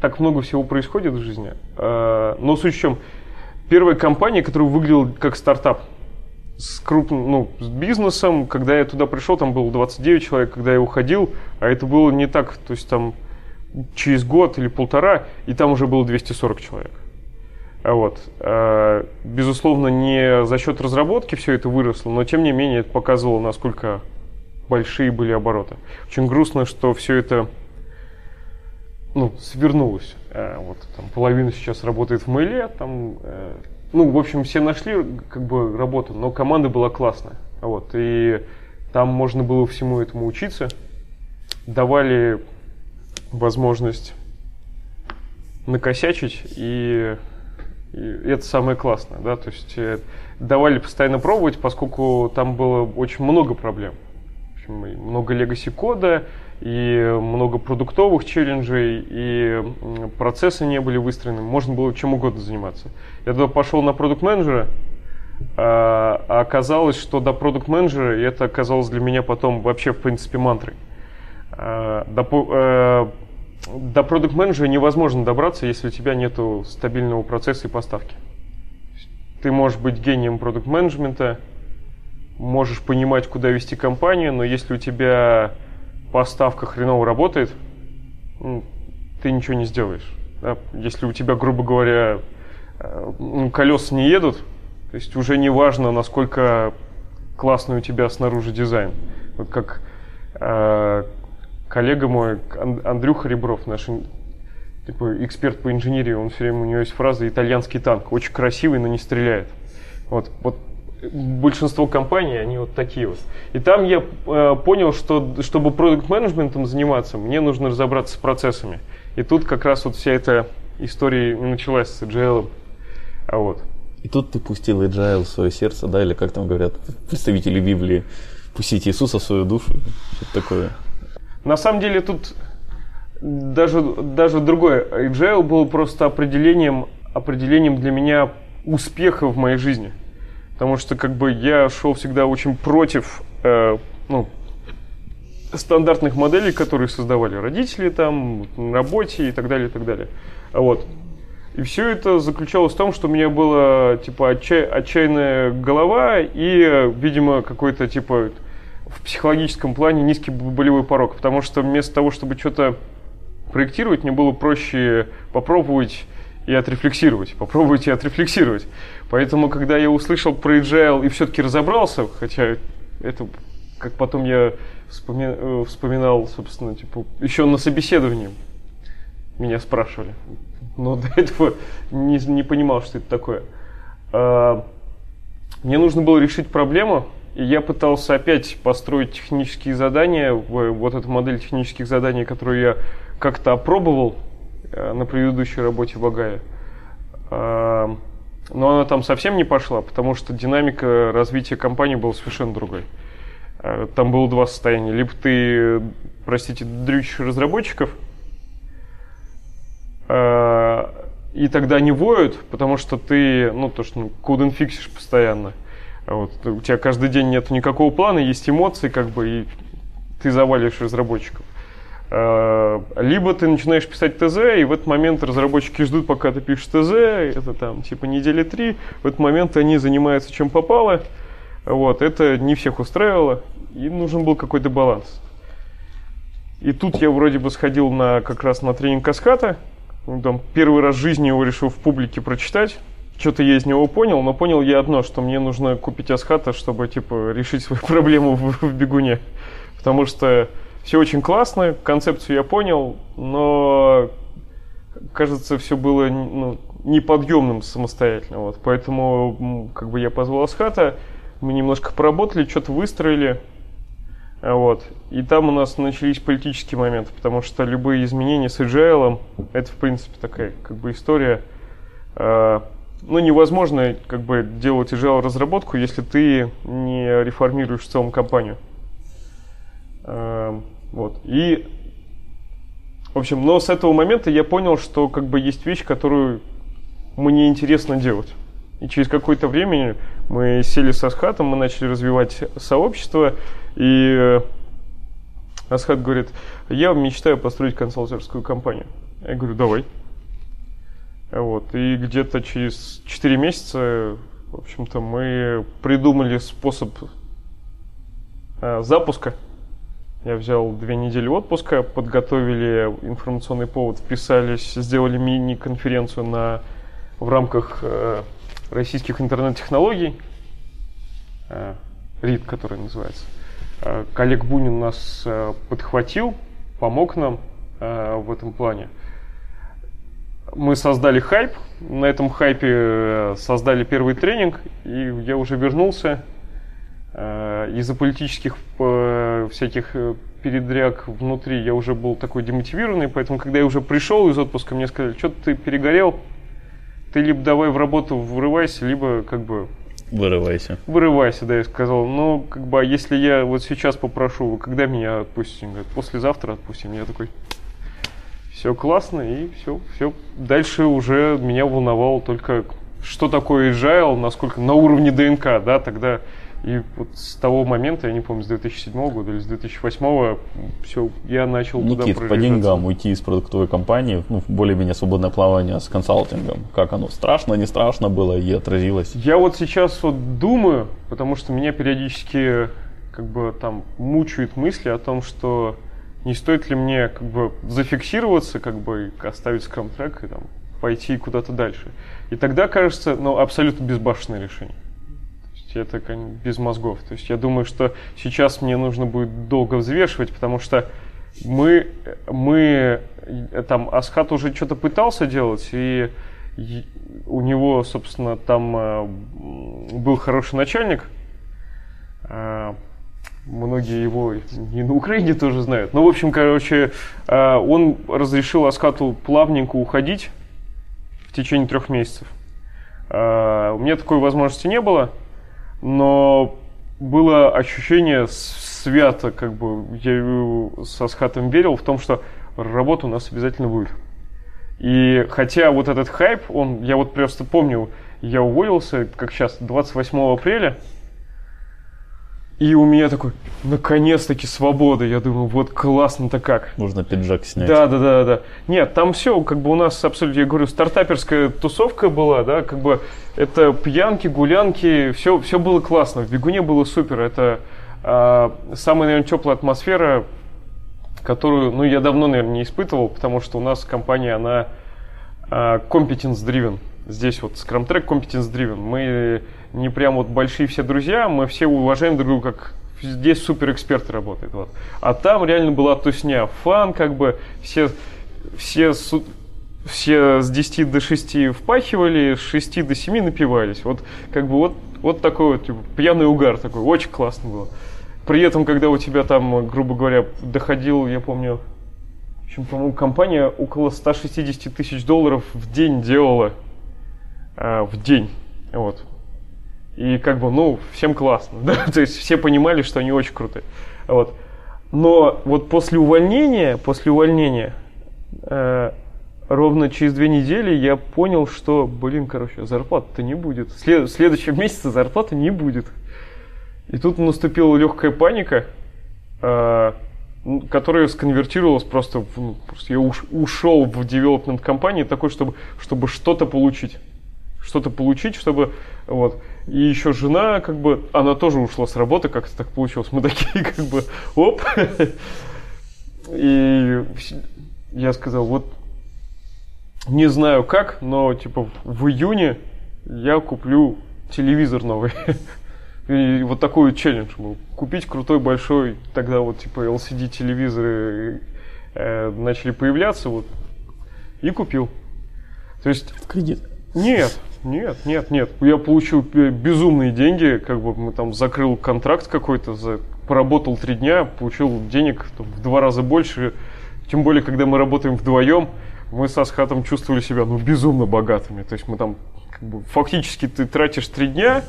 Так много всего происходит в жизни. Но суть в чем, первая компания, которая выглядела как стартап, с крупным, ну, с бизнесом, когда я туда пришел, там было двадцать девять человек, когда я уходил, а это было не так, то есть там через год или полтора, и там уже было двести сорок человек. Вот. Безусловно, не за счет разработки все это выросло, но тем не менее это показывало, насколько большие были обороты. Очень грустно, что все это, ну, свернулось. Вот, там, половина сейчас работает в Мейле, там, ну, в общем, все нашли как бы работу, но команда была классная. Вот, и там можно было всему этому учиться. Давали возможность накосячить, и, и это самое классное, да, то есть давали постоянно пробовать, поскольку там было очень много проблем. В общем, много легаси кода, и много продуктовых челленджей, и процессы не были выстроены, можно было чем угодно заниматься. Я туда пошел на продукт-менеджера, а оказалось, что до продукт-менеджера, и это оказалось для меня потом вообще в принципе мантрой, до, до продукт-менеджера невозможно добраться, если у тебя нет стабильного процесса и поставки. Ты можешь быть гением продукт-менеджмента, можешь понимать, куда вести компанию, но если у тебя поставка хреново работает, ты ничего не сделаешь. Да? Если у тебя, грубо говоря, колеса не едут, то есть уже не важно, насколько классный у тебя снаружи дизайн. Вот как э, коллега мой Андрюха Ребров, наш типа, эксперт по инженерии, он все время, у него есть фраза «итальянский танк», очень красивый, но не стреляет. Вот, вот. Большинство компаний, они вот такие вот. И там я э, понял, что чтобы продакт-менеджментом заниматься, мне нужно разобраться с процессами. И тут как раз вот вся эта история началась с Agile. А вот. И тут ты пустил Agile в свое сердце, да, или как там говорят представители Библии, пустите Иисуса в свою душу, что-то такое. На самом деле тут даже, даже другое. Agile был просто определением, определением для меня успеха в моей жизни. Потому что как бы я шел всегда очень против э, ну, стандартных моделей, которые создавали родители там, на работе и так далее, и так далее. Вот. И все это заключалось в том, что у меня была типа отча- отчаянная голова и, видимо, какой-то типа в психологическом плане низкий болевой порог. Потому что вместо того, чтобы что-то проектировать, мне было проще попробовать и отрефлексировать, попробовать и отрефлексировать. Поэтому, когда я услышал про Agile и все-таки разобрался, хотя это, как потом я вспоминал, вспоминал собственно, типа, еще на собеседовании меня спрашивали, но до этого не, не понимал, что это такое. А, мне нужно было решить проблему, и я пытался опять построить технические задания, вот эту модель технических заданий, которую я как-то опробовал на предыдущей работе в Агаве. Но она там совсем не пошла, потому что динамика развития компании была совершенно другой. Там было два состояния. Либо ты, простите, дрючишь разработчиков, и тогда они воют, потому что ты, ну, то, что кодинфиксишь постоянно. Вот. У тебя каждый день нет никакого плана, есть эмоции, как бы, и ты завалишь разработчиков. Либо ты начинаешь писать ТЗ, и в этот момент разработчики ждут, пока ты пишешь ТЗ, это там типа недели три, в этот момент они занимаются чем попало, вот, это не всех устраивало, им нужен был какой-то баланс. И тут я вроде бы сходил на, как раз на тренинг Асхата, там, первый раз в жизни его решил в публике прочитать, что-то я из него понял, но понял я одно, что мне нужно купить Асхата, чтобы типа решить свою проблему в, в Бегуне, потому что все очень классно, концепцию я понял, но, кажется, все было, ну, неподъемным самостоятельно. Вот. Поэтому как бы я позвал Асхата, мы немножко поработали, что-то выстроили. Вот. И там у нас начались политические моменты, потому что любые изменения с Agile, это, в принципе, такая как бы история. Ну, невозможно как бы делать Agile-разработку, если ты не реформируешь в целом компанию. Вот. И, в общем, но с этого момента я понял, что как бы есть вещь, которую мне интересно делать. И через какое-то время мы сели с Асхатом, мы начали развивать сообщество, и Асхат говорит, я мечтаю построить консалтинговую компанию. Я говорю, давай. Вот. И где-то через четыре месяца, в общем-то, мы придумали способ э, запуска. Я взял две недели отпуска, подготовили информационный повод, вписались, сделали мини-конференцию на, в рамках э, российских интернет-технологий. Э, РИД, который называется. Э, Олег Бунин нас э, подхватил, помог нам э, в этом плане. Мы создали хайп, на этом хайпе создали первый тренинг, и я уже вернулся. Из-за политических всяких передряг внутри я уже был такой демотивированный, поэтому, когда я уже пришел из отпуска, мне сказали, что ты перегорел, ты либо давай в работу вырывайся, либо как бы... Вырывайся. Вырывайся, да, я сказал. Ну, как бы, если я вот сейчас попрошу, вы когда меня отпустите? Он говорит, послезавтра отпустим. Я такой... Все классно, и все, все. Дальше уже меня волновало только, что такое agile, насколько на уровне ДНК, да, тогда. И вот с того момента, я не помню, с две тысячи седьмого года или с две тысячи восьмого, все, я начал туда прорываться. Никит, по деньгам уйти из продуктовой компании, ну, более-менее свободное плавание с консалтингом, как оно, страшно, не страшно было и отразилось? Я вот сейчас вот думаю, потому что меня периодически как бы там мучают мысли о том, что... Не стоит ли мне как бы зафиксироваться, как бы оставить Scrum Trek и там, пойти куда-то дальше? И тогда кажется, ну, абсолютно безбашенное решение. То есть это как, без мозгов. То есть я думаю, что сейчас мне нужно будет долго взвешивать, потому что мы, мы там, Асхат уже что-то пытался делать, и у него, собственно, там был хороший начальник. Многие его и на Украине тоже знают. Ну, в общем, короче, он разрешил Асхату плавненько уходить в течение трех месяцев. У меня такой возможности не было, но было ощущение свято, как бы я с Асхатом верил в том, что работа у нас обязательно будет. И хотя вот этот хайп, он, я вот просто помню, я уволился, как сейчас, двадцать восьмого апреля. И у меня такой, наконец-таки свобода. Я думаю, вот классно-то как. Можно пиджак снять. Да, да, да, да. Нет, там все, как бы у нас абсолютно, я говорю, стартаперская тусовка была, да, как бы это пьянки, гулянки, все, все было классно. В Бегуне было супер. Это э, самая, наверное, теплая атмосфера, которую, ну, я давно, наверное, не испытывал, потому что у нас компания, она э, competence-driven. Здесь вот Scrum Trek competence-driven. Мы не прям вот большие все друзья, мы все уважаем друг друга, как здесь суперэксперты работают. Вот. А там реально была тусня, фан, как бы все, все, все с десяти до шести впахивали, с шести до семи напивались. Вот как бы вот, вот такой вот типа, пьяный угар такой, очень классно было. При этом, когда у тебя там, грубо говоря, доходил, я помню, в общем, по-моему, компания около ста шестидесяти тысяч долларов в день делала. В день, вот. И как бы, ну, всем классно, да? То есть все понимали, что они очень крутые, вот. Но вот после увольнения, после увольнения э, ровно через две недели я понял, что, блин, короче, зарплаты-то не будет. В След- следующем месяце зарплаты не будет. И тут наступила легкая паника, э, которая сконвертировалась просто, в, просто я уш- ушел в девелопмент компании такой, чтобы, чтобы что-то получить. Что-то получить, чтобы... Вот. И еще жена, как бы, она тоже ушла с работы, как-то так получилось. Мы такие, как бы, оп. И я сказал, вот, не знаю как, но, типа, в июне я куплю телевизор новый. И вот такой челлендж был. Купить крутой, большой, тогда вот, типа, эл си ди-телевизоры э, начали появляться, вот, и купил. То есть... В кредит. Нет. Нет, нет, нет. Я получил безумные деньги, как бы мы там закрыл контракт какой-то, за... поработал три дня, получил денег там, в два раза больше. Тем более, когда мы работаем вдвоем, мы с Асхатом чувствовали себя ну, безумно богатыми. То есть мы там как бы, фактически ты тратишь три дня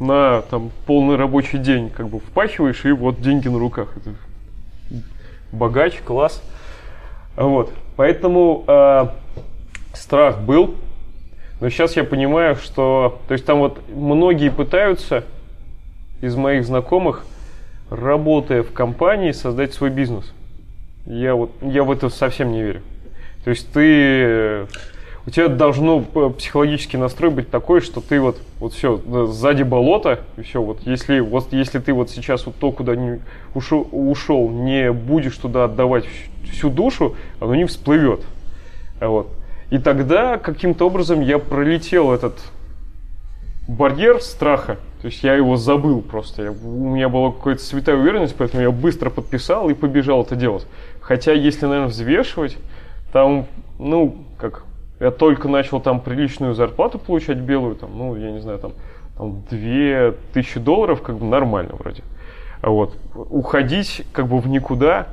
на там, полный рабочий день, как бы впахиваешь, и вот деньги на руках. Это богач, класс. Вот. Поэтому э, страх был. Но сейчас я понимаю, что... То есть там вот многие пытаются из моих знакомых, работая в компании, создать свой бизнес. Я вот я в это совсем не верю. То есть ты, у тебя должно психологический настрой быть такой, что ты вот, вот все, сзади болото, и все, вот если, вот если ты вот сейчас вот то, куда не ушел, ушел, не будешь туда отдавать всю душу, оно не всплывет. Вот. И тогда каким-то образом я пролетел этот барьер страха. То есть я его забыл просто. Я, у меня была какая-то святая уверенность, поэтому я быстро подписал и побежал это делать. Хотя, если, наверное, взвешивать, там, ну, как, я только начал там приличную зарплату получать белую, там, ну, я не знаю, там, там две тысячи долларов, как бы нормально вроде. Вот. Уходить как бы в никуда,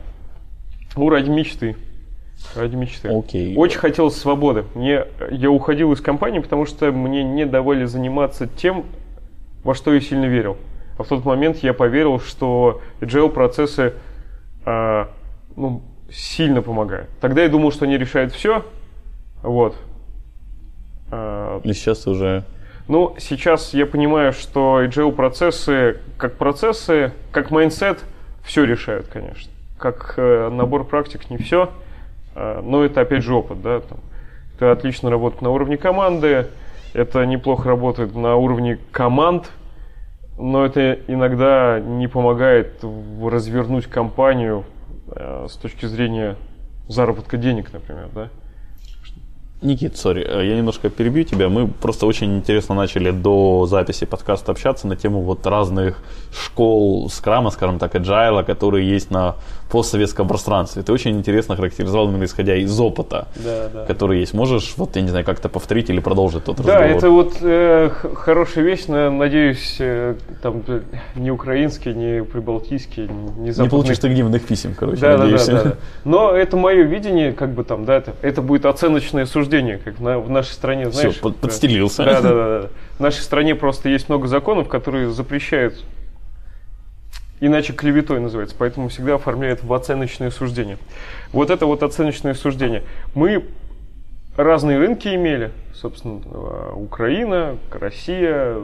ну, ради мечты. Ради мечты. Okay. Очень хотелось свободы. Мне, я уходил из компании, потому что мне не давали заниматься тем, во что я сильно верил. А в тот момент я поверил, что agile-процессы э, ну, сильно помогают. Тогда я думал, что они решают все. Вот. Э, И сейчас уже... Ну, сейчас я понимаю, что agile-процессы, как процессы, как майндсет, все решают, конечно. Как э, набор практик, не все. Но это опять же опыт, да, там, это отлично работает на уровне команды, это неплохо работает на уровне команд, но это иногда не помогает развернуть компанию э, с точки зрения заработка денег, например, да. Никит, сори, я немножко перебью тебя. Мы просто очень интересно начали до записи подкаста общаться на тему вот разных школ скрама, скажем так, agile, которые есть на постсоветском пространстве. Ты очень интересно характеризовал, исходя из опыта, да, да. который есть. Можешь, вот я не знаю, как-то повторить или продолжить тот разговор? Да, это вот э, хорошая вещь, надеюсь, э, там не украинский, не прибалтийский, не западный. Не получишь ты гневных писем, короче, да, надеюсь. Да, да, да, да. Но это мое видение, как бы там, да, это, это будет оценочное суждение. Как на, в нашей стране, знаешь, все, под, подстелился. Да, да, да, да. В нашей стране просто есть много законов, которые запрещают, иначе клеветой называется, поэтому всегда оформляют в оценочные суждения. Вот это вот оценочное суждение. Мы разные рынки имели, собственно, Украина, Россия,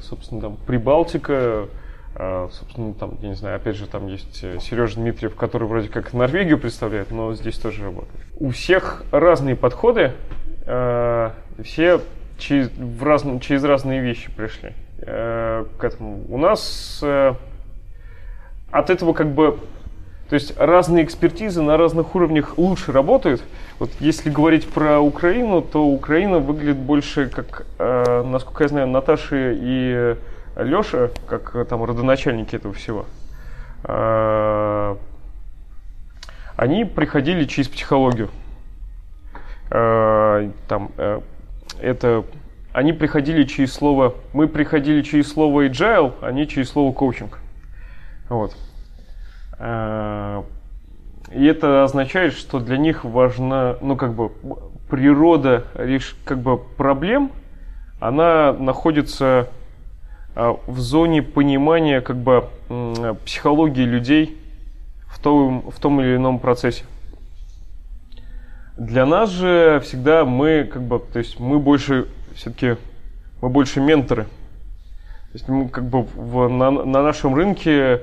собственно, там Прибалтика, собственно, там, я не знаю, опять же, там есть Сережа Дмитриев, который вроде как Норвегию представляет, но здесь тоже работает. У всех разные подходы, э, все через, в раз, через разные вещи пришли э, к этому. У нас э, от этого как бы, то есть разные экспертизы на разных уровнях лучше работают. Вот если говорить про Украину, то Украина выглядит больше как, э, насколько я знаю, Наташа и Леша, как там родоначальники этого всего, э- они приходили через психологию. Э- там, э- это, они приходили через слово... Мы приходили через слово agile, они через слово коучинг. Вот. Э- и это означает, что для них важна, ну, как бы, природа лишь, как бы, проблем, она находится... в зоне понимания как бы психологии людей в том, в том или ином процессе. Для нас же всегда мы как бы, то есть мы больше все-таки мы больше менторы. То есть мы как бы в, на, на нашем рынке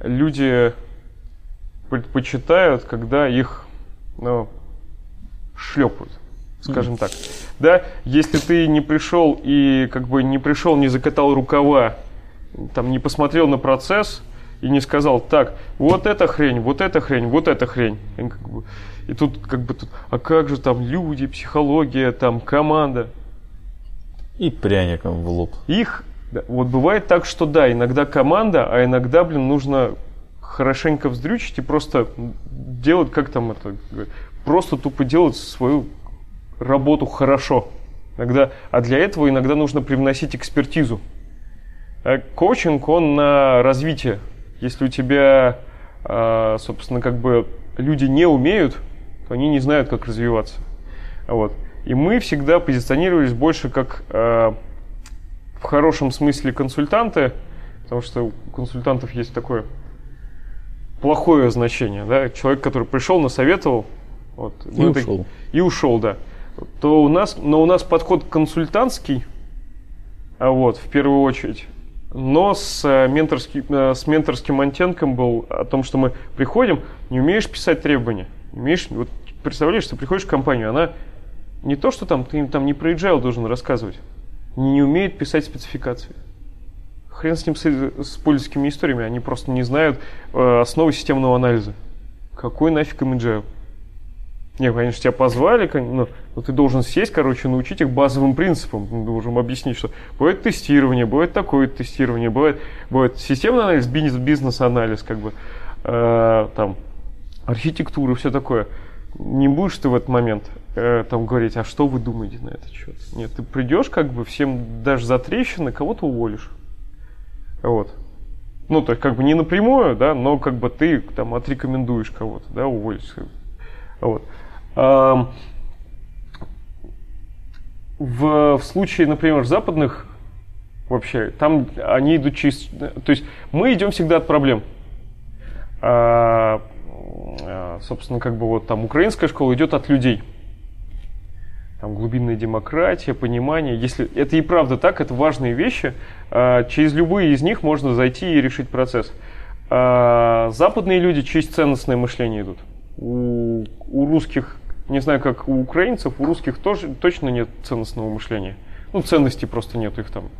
люди предпочитают, когда их, ну, шлепают. Скажем так, да, если ты не пришел и как бы не пришел, не закатал рукава, там, не посмотрел на процесс и не сказал, так, вот эта хрень, вот эта хрень, вот эта хрень. И, как бы, и тут как бы, тут, а как же там люди, психология, там команда. И пряником в лоб. Их, да, вот бывает так, что да, иногда команда, а иногда, блин, нужно хорошенько вздрючить и просто делать, как там это, просто тупо делать свою работу хорошо. Иногда, а для этого иногда нужно привносить экспертизу. Коучинг, он на развитие. Если у тебя, собственно, как бы люди не умеют, то они не знают, как развиваться. Вот. И мы всегда позиционировались больше как в хорошем смысле консультанты, потому что у консультантов есть такое плохое значение. Да? Человек, который пришел, насоветовал, вот, и, вот ушел. Это, и ушел, да. То у нас, но у нас подход консультантский, а вот, в первую очередь, но с, менторски, с менторским оттенком был о том, что мы приходим, не умеешь писать требования, умеешь, вот представляешь, что приходишь в компанию, она не то, что там, ты им там не про agile должен рассказывать, не, не умеет писать спецификации. Хрен с ним, с, с пользовательскими историями, они просто не знают э, основы системного анализа. Какой нафиг им agile? Не, конечно, тебя позвали, но, но ты должен сесть, короче, научить их базовым принципам. Ты должен объяснить, что бывает тестирование, бывает такое тестирование, бывает, бывает системный анализ, бизнес-анализ, как бы, э, там, архитектура, все такое. Не будешь ты в этот момент э, там говорить, а что вы думаете на этот счет? Нет, ты придешь, как бы, всем даже за трещины, кого-то уволишь. Вот. Ну, то есть, как бы, не напрямую, да, но, как бы, ты, там, отрекомендуешь кого-то, да, уволишь. Вот. В, в случае, например, западных вообще, там они идут чисто. То есть мы идем всегда от проблем. А, собственно, как бы вот там украинская школа идет от людей. Там глубинная демократия, понимание. Если это и правда так, это важные вещи. А, через любые из них можно зайти и решить процесс. А, западные люди через ценностное мышление идут. У, у русских, не знаю, как у украинцев, у русских тоже точно нет ценностного мышления. Ну, ценностей просто нет, их там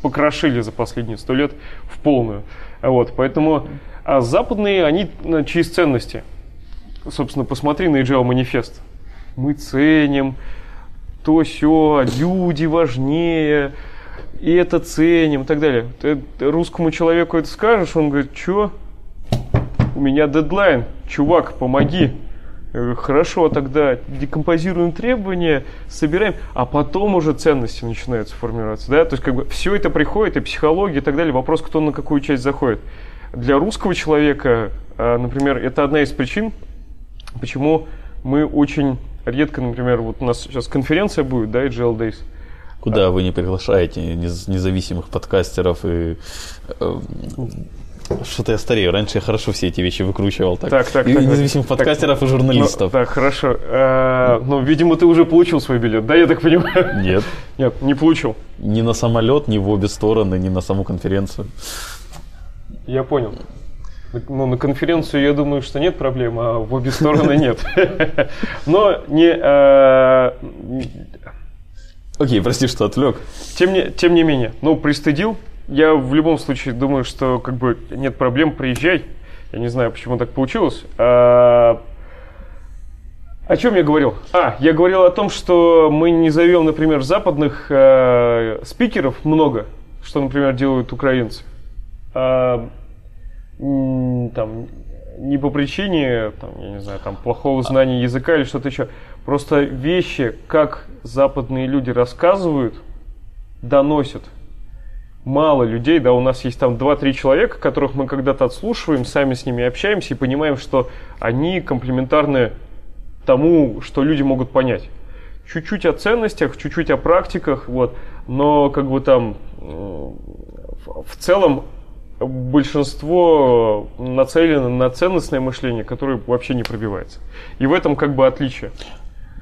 покрошили за последние сто лет в полную. Вот, поэтому, а западные, они через ценности. Собственно, посмотри на agile манифест. Мы ценим то сё, люди важнее, и это ценим, и так далее. Ты русскому человеку это скажешь, он говорит, чё? У меня дедлайн, чувак, помоги. Хорошо, тогда декомпозируем требования, собираем, а потом уже ценности начинаются формироваться. Да? То есть, как бы, все это приходит, и психология, и так далее. Вопрос, кто на какую часть заходит. Для русского человека, например, это одна из причин, почему мы очень редко, например, вот у нас сейчас конференция будет, да, agile Days. Куда а, вы не приглашаете независимых подкастеров и... Что-то я старею. Раньше я хорошо все эти вещи выкручивал. Так, так, так. И так, независимых так, подкастеров так, и журналистов. Ну, так, хорошо. А, ну, видимо, ты уже получил свой билет, да, я так понимаю? Нет. Нет, не получил. Ни на самолет, ни в обе стороны, ни на саму конференцию. Я понял. Ну, на конференцию, я думаю, что нет проблем, а в обе стороны нет. Но не... Окей, прости, что отвлек. Тем не менее, ну, пристыдил. Я в любом случае думаю, что как бы нет проблем, приезжай. Я не знаю, почему так получилось. А... О чем я говорил? А, я говорил о том, что мы не зовем, например, западных э, спикеров много, что, например, делают украинцы. А, там, не по причине, там, я не знаю, там, плохого знания языка или что-то еще. Просто вещи, как западные люди рассказывают, доносят. Мало людей, да, у нас есть там два-три человека, которых мы когда-то отслушиваем, сами с ними общаемся и понимаем, что они комплементарны тому, что люди могут понять. Чуть-чуть о ценностях, чуть-чуть о практиках, вот, но как бы там в целом большинство нацелено на ценностное мышление, которое вообще не пробивается. И в этом как бы отличие.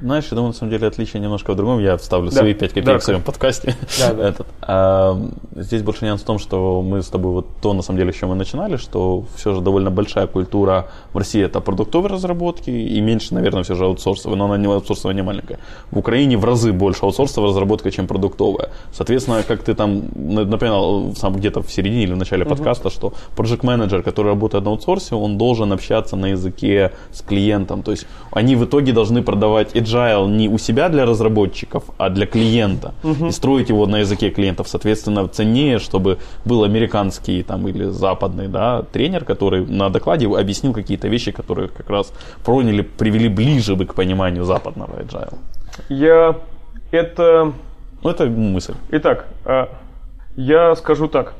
Знаешь, я думаю, на самом деле отличие немножко в другом. Я вставлю да. свои пять копеек да, в своем подкасте. Да, да. Этот. А, здесь больше нюанс в том, что мы с тобой вот то, на самом деле, с чем мы начинали, что все же довольно большая культура в России — это продуктовые разработки и меньше, наверное, все же аутсорсовые, но она не аутсорсовая, не маленькая. В Украине в разы больше аутсорсовая разработка, чем продуктовая. Соответственно, как ты там, например, сам где-то в середине или в начале uh-huh. подкаста, что проджект-менеджер, который работает на аутсорсе, он должен общаться на языке с клиентом. То есть они в итоге должны продавать agile не у себя для разработчиков, а для клиента. Uh-huh. И строить его на языке клиентов, соответственно, ценнее, чтобы был американский там, или западный да, тренер, который на докладе объяснил какие-то вещи, которые как раз проняли, привели ближе бы к пониманию западного agile. Я... Это... Ну, это мысль. Итак, я скажу так.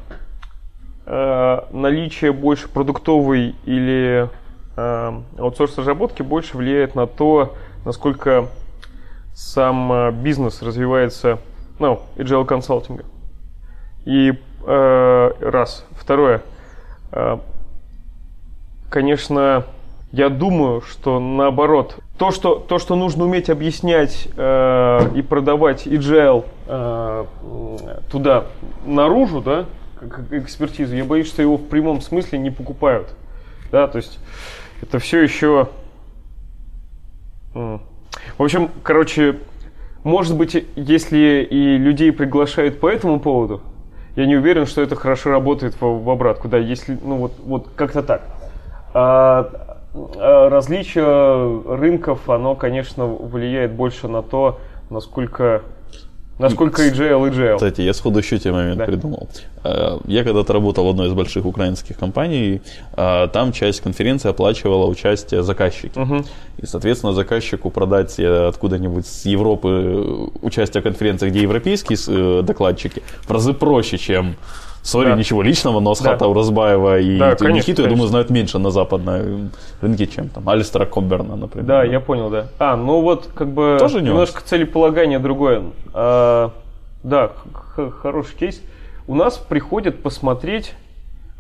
Наличие больше продуктовой или аутсорс-разработки больше влияет на то, насколько сам бизнес развивается, ну, agile консалтинга. И э, раз. Второе. Э, конечно, я думаю, что наоборот. То, что, то, что нужно уметь объяснять э, и продавать agile э, туда, наружу, да, как экспертизу, я боюсь, что его в прямом смысле не покупают. Да, то есть Это все еще... В общем, короче, может быть, если и людей приглашают по этому поводу, я не уверен, что это хорошо работает в, в обратку. Да, если, ну вот, вот как-то так. А, а различие рынков, оно, конечно, влияет больше на то, насколько... Насколько и джи эл, и джи эл. Кстати, я сходу еще тебе момент да. придумал. Я когда-то работал в одной из больших украинских компаний, там часть конференции оплачивала участие заказчики. Угу. И, соответственно, заказчику продать откуда-нибудь с Европы участие в конференции, где европейские докладчики, в разы проще, чем... Сори, да. ничего личного, но Асхата да. Уразбаева и да, конечно, Никиту, конечно. Я думаю, знают меньше на западной рынке, чем там Алистера Кобберна, например. Да, да, я понял, да. А, ну вот как бы тоже немножко целеполагание другое. А, да, х- хороший кейс. У нас приходят посмотреть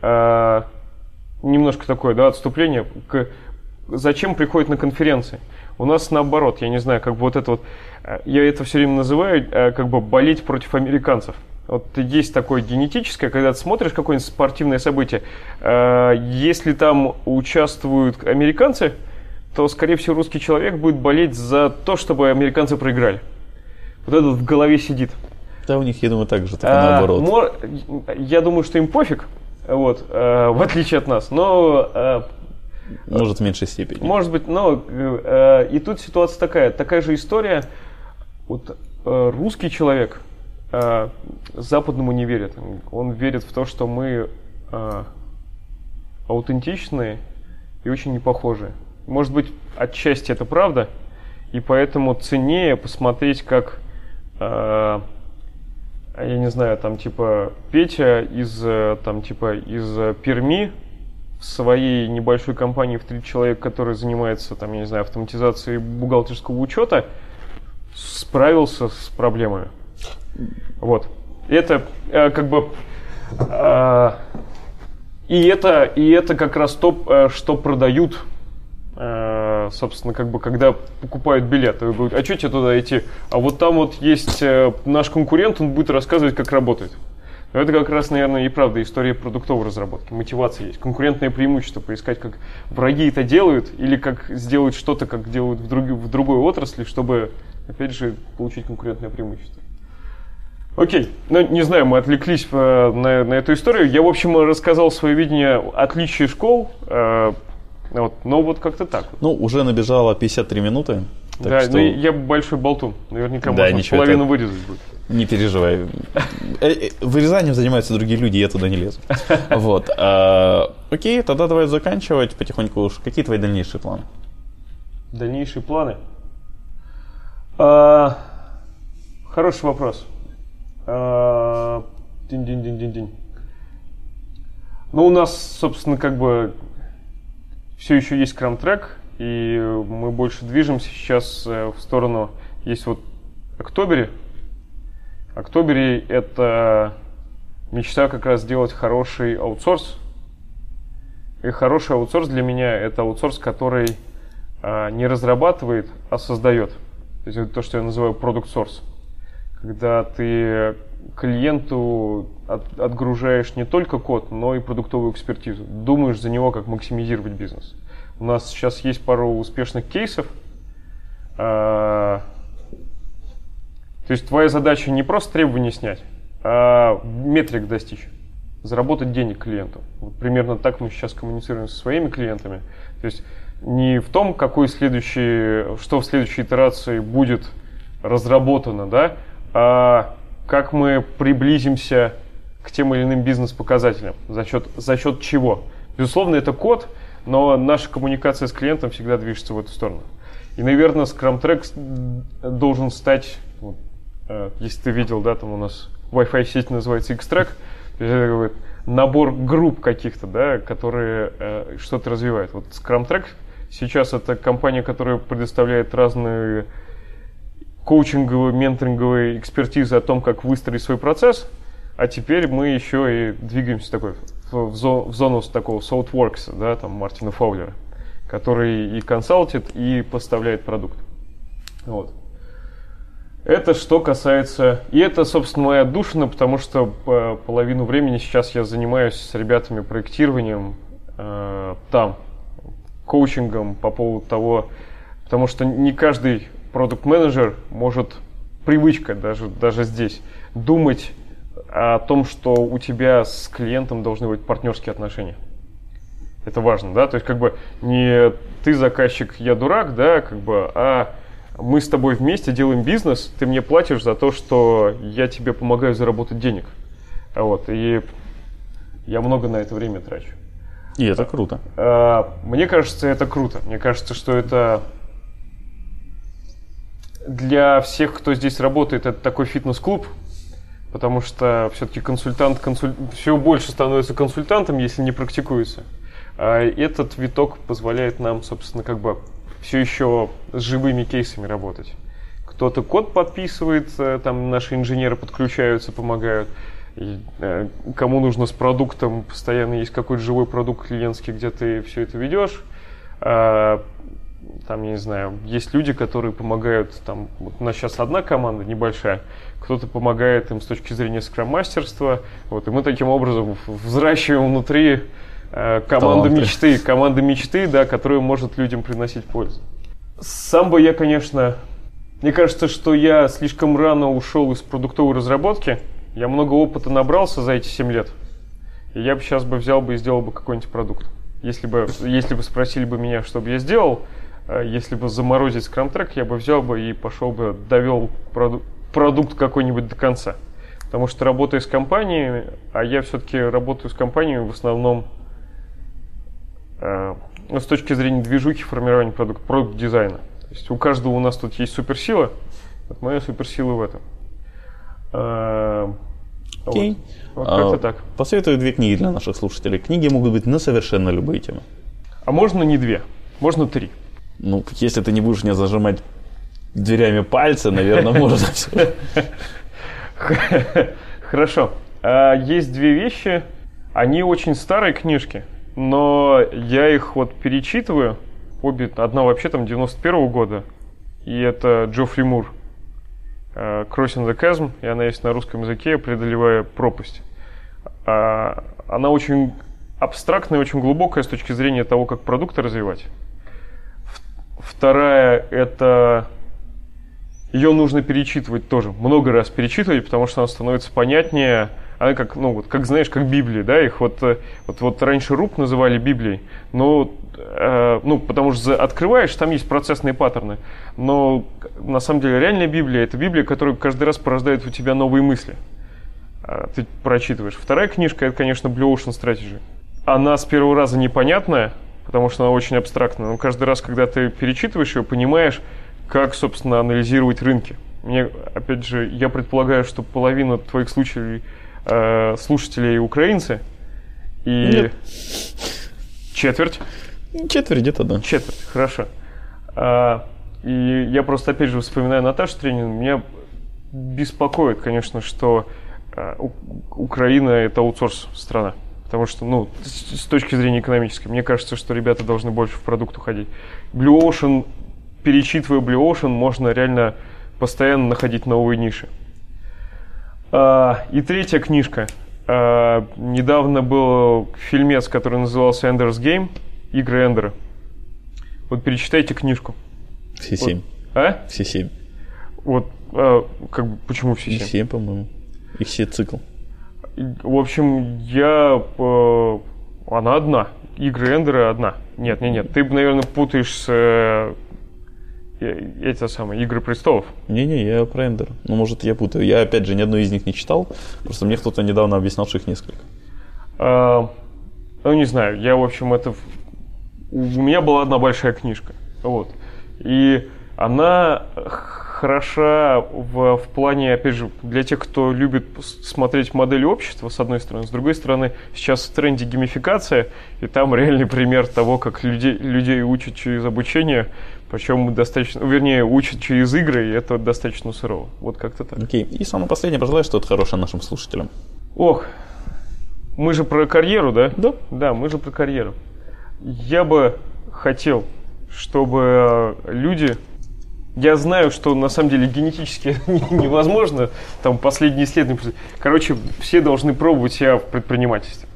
а, немножко такое, да, отступление. К, зачем приходят на конференции? У нас наоборот, я не знаю, как бы вот это вот, я это все время называю, как бы болеть против американцев. Вот есть такое генетическое, когда ты смотришь какое-нибудь спортивное событие, если там участвуют американцы, то, скорее всего, русский человек будет болеть за то, чтобы американцы проиграли. Вот это в голове сидит. Да, у них, я думаю, так же, так и наоборот. А, я думаю, что им пофиг, вот, в отличие от нас, но... Может, в меньшей степени. Может быть, но... И тут ситуация такая, такая же история. Вот русский человек... западному не верит. Он верит в то, что мы а, аутентичные и очень непохожие. Может быть, отчасти это правда, и поэтому ценнее посмотреть, как, а, я не знаю, там типа Петя из, там, типа, из Перми в своей небольшой компании в три человека, который занимается, там, я не знаю, автоматизацией бухгалтерского учета, справился с проблемами. Вот. Это э, как бы... Э, и, это, и это как раз то, э, что продают, э, собственно, как бы, когда покупают билет. И говорят, а что тебе туда идти? А вот там вот есть э, наш конкурент, он будет рассказывать, как работает. Но это как раз, наверное, и правда история продуктовой разработки. Мотивация есть. Конкурентное преимущество. Поискать, как враги это делают, или как сделают что-то, как делают в, друг, в другой отрасли, чтобы, опять же, получить конкурентное преимущество. Окей, ну не знаю, мы отвлеклись э, на, на эту историю. Я, в общем, рассказал свое видение отличий школ, э, вот, но вот как-то так. Ну, уже набежало пятьдесят три минуты. Так да, что... ну, я большой болтун, наверняка да, можно ничего, половину это... вырезать будет. Не переживай, вырезанием занимаются другие люди, я туда не лезу. Вот, окей, тогда давай заканчивать потихоньку уж. Какие твои дальнейшие планы? Дальнейшие планы? Хороший вопрос. Динь-динь-динь-динь-динь. Ну, у нас, собственно, как бы все еще есть Scrum Trek, и мы больше движемся сейчас в сторону, есть вот Октобери. Октобери — это мечта как раз сделать хороший аутсорс. И хороший аутсорс для меня — это аутсорс, который не разрабатывает, а создает. То есть это то, что я называю продукт-сорс. Когда ты клиенту от, отгружаешь не только код, но и продуктовую экспертизу. Думаешь за него, как максимизировать бизнес. У нас сейчас есть пару успешных кейсов. А, то есть твоя задача не просто требования снять, а метрик достичь. Заработать денег клиенту. Вот примерно так мы сейчас коммуницируем со своими клиентами. То есть не в том, какой следующий, что в следующей итерации будет разработано, да, а как мы приблизимся к тем или иным бизнес-показателям, за счет, за счет чего. Безусловно, это код, но наша коммуникация с клиентом всегда движется в эту сторону. И, наверное, Scrum Trek должен стать, вот, э, если ты видел, да, там у нас Wi-Fi сеть называется X-Track, это говорит, набор групп каких-то, да, которые э, что-то развивают. Вот Scrum Trek сейчас это компания, которая предоставляет разные коучинговые, менторинговые экспертизы о том, как выстроить свой процесс, а теперь мы еще и двигаемся такой, в, зо, в зону такого SoftWorks, да, там Мартина Фаулера, который и консалтит, и поставляет продукт. Вот. Это что касается... И это, собственно, моя отдушина, потому что по половину времени сейчас я занимаюсь с ребятами проектированием э, там. коучингом по поводу того, потому что не каждый продукт-менеджер может, привычка даже, даже здесь, думать о том, что у тебя с клиентом должны быть партнерские отношения. Это важно, да, то есть как бы не ты заказчик, я дурак, да, как бы, а мы с тобой вместе делаем бизнес, ты мне платишь за то, что я тебе помогаю заработать денег, вот, и я много на это время трачу. И это круто. Мне кажется, это круто, мне кажется, что это для всех, кто здесь работает, это такой фитнес-клуб. Потому что все-таки консультант, консуль... все больше становится консультантом, если не практикуется. А этот виток позволяет нам, собственно, как бы все еще с живыми кейсами работать. Кто-то код подписывает, там наши инженеры подключаются, помогают. И, э, кому нужно с продуктом, постоянно есть какой-то живой продукт клиентский, где ты все это ведешь. А, там, я не знаю, есть люди, которые помогают, там, вот у нас сейчас одна команда небольшая, кто-то помогает им с точки зрения скрам-мастерства, вот, и мы таким образом взращиваем внутри э, команду мечты, команду мечты, да, которая может людям приносить пользу. Сам бы я, конечно, мне кажется, что я слишком рано ушел из продуктовой разработки, я много опыта набрался за эти семь лет, и я бы сейчас бы взял бы и сделал бы какой-нибудь продукт. Если бы, если бы спросили бы меня, что бы я сделал, если бы заморозить Scrum Trek, я бы взял бы и пошел бы, довел проду- продукт какой-нибудь до конца. Потому что работая с компанией, а я все-таки работаю с компанией в основном э, с точки зрения движухи, формирования продукта, продукт-дизайна. То есть у каждого у нас тут есть суперсила, вот моя суперсила в этом. Э, Окей. Вот, вот как-то а, так. Посоветую две книги для наших слушателей. Книги могут быть на совершенно любые темы. А можно не две, можно три. Ну, если ты не будешь меня зажимать дверями пальцы, наверное, можно все. Хорошо. Есть две вещи. Они очень старые книжки, но я их вот перечитываю. Обе, одна вообще там девяносто первого года, и это Джоффри Мур. Crossing the Chasm, и она есть на русском языке, преодолевая пропасть. Она очень абстрактная, очень глубокая с точки зрения того, как продукты развивать. Вторая – это ее нужно перечитывать тоже, много раз перечитывать, потому что она становится понятнее. Она как, ну, вот, как знаешь, как Библия, да, их вот, вот, вот раньше РУП называли Библией, но, э, ну, потому что открываешь, там есть процессные паттерны, но на самом деле реальная Библия – это Библия, которая каждый раз порождает у тебя новые мысли, ты прочитываешь. Вторая книжка – это, конечно, Blue Ocean Strategy. Она с первого раза непонятная, потому что она очень абстрактная, но каждый раз, когда ты перечитываешь ее, понимаешь, как, собственно, анализировать рынки. Мне, опять же, я предполагаю, что половина твоих случаев слушателей украинцы и Нет. четверть четверть где-то да четверть хорошо и я просто опять же вспоминаю Наташу Тренину. Меня беспокоит, конечно, что Украина — это аутсорс страна, потому что, ну, с точки зрения экономической, мне кажется, что ребята должны больше в продукт уходить. Blue Ocean, перечитывая Blue Ocean, можно реально постоянно находить новые ниши. Uh, и третья книжка. Uh, недавно был фильмец, который назывался Ender's Game. Игры Эндера. Вот перечитайте книжку. Все вот. семь. А? Все семь. Вот uh, как бы, почему все семь? Все семь, по-моему. И все цикл. В общем, я... Uh, она одна. Игры Эндера одна. Нет, нет, нет. Ты, наверное, путаешь с... Uh, эти самые «Игры престолов». Не-не, я про Эндер. Ну, может, я путаю. Я, опять же, ни одну из них не читал. Просто мне кто-то недавно объяснял, что их несколько. А, ну, не знаю. Я, в общем, это... У меня была одна большая книжка. Вот. И она хороша в, в плане, опять же, для тех, кто любит смотреть модели общества, с одной стороны. С другой стороны, сейчас в тренде геймификация. И там реальный пример того, как людей, людей учат через обучение. Причем достаточно, вернее, учат через игры, и это достаточно сурово. Вот как-то так. Окей. Okay. И самое последнее, пожелаю что-то хорошее нашим слушателям. Ох, мы же про карьеру, да? Да. Да, мы же про карьеру. Я бы хотел, чтобы люди... Я знаю, что на самом деле генетически невозможно, там последние исследования... Короче, все должны пробовать себя в предпринимательстве.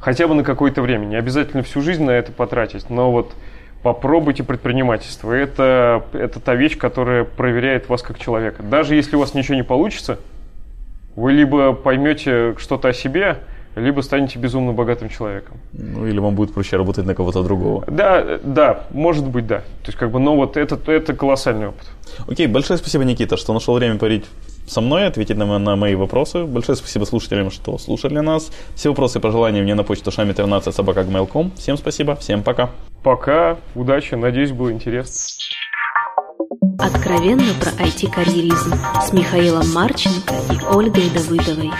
Хотя бы на какое-то время. Не обязательно всю жизнь на это потратить, но вот... попробуйте предпринимательство. Это, это та вещь, которая проверяет вас как человека. Даже если у вас ничего не получится, вы либо поймете что-то о себе, либо станете безумно богатым человеком. Ну, или вам будет проще работать на кого-то другого. Да, да, может быть, да. То есть, как бы, но вот это, это колоссальный опыт. Окей, большое спасибо, Никита, что нашел время поговорить со мной, ответить на, на мои вопросы. Большое спасибо слушателям, что слушали нас. Все вопросы и пожелания мне на почту шами тринадцать собака гмейл точка ком. Всем спасибо, всем пока. Пока, удачи, надеюсь, было интересно. Откровенно про ай ти-карьеризм с Михаилом Марченко и Ольгой Давыдовой.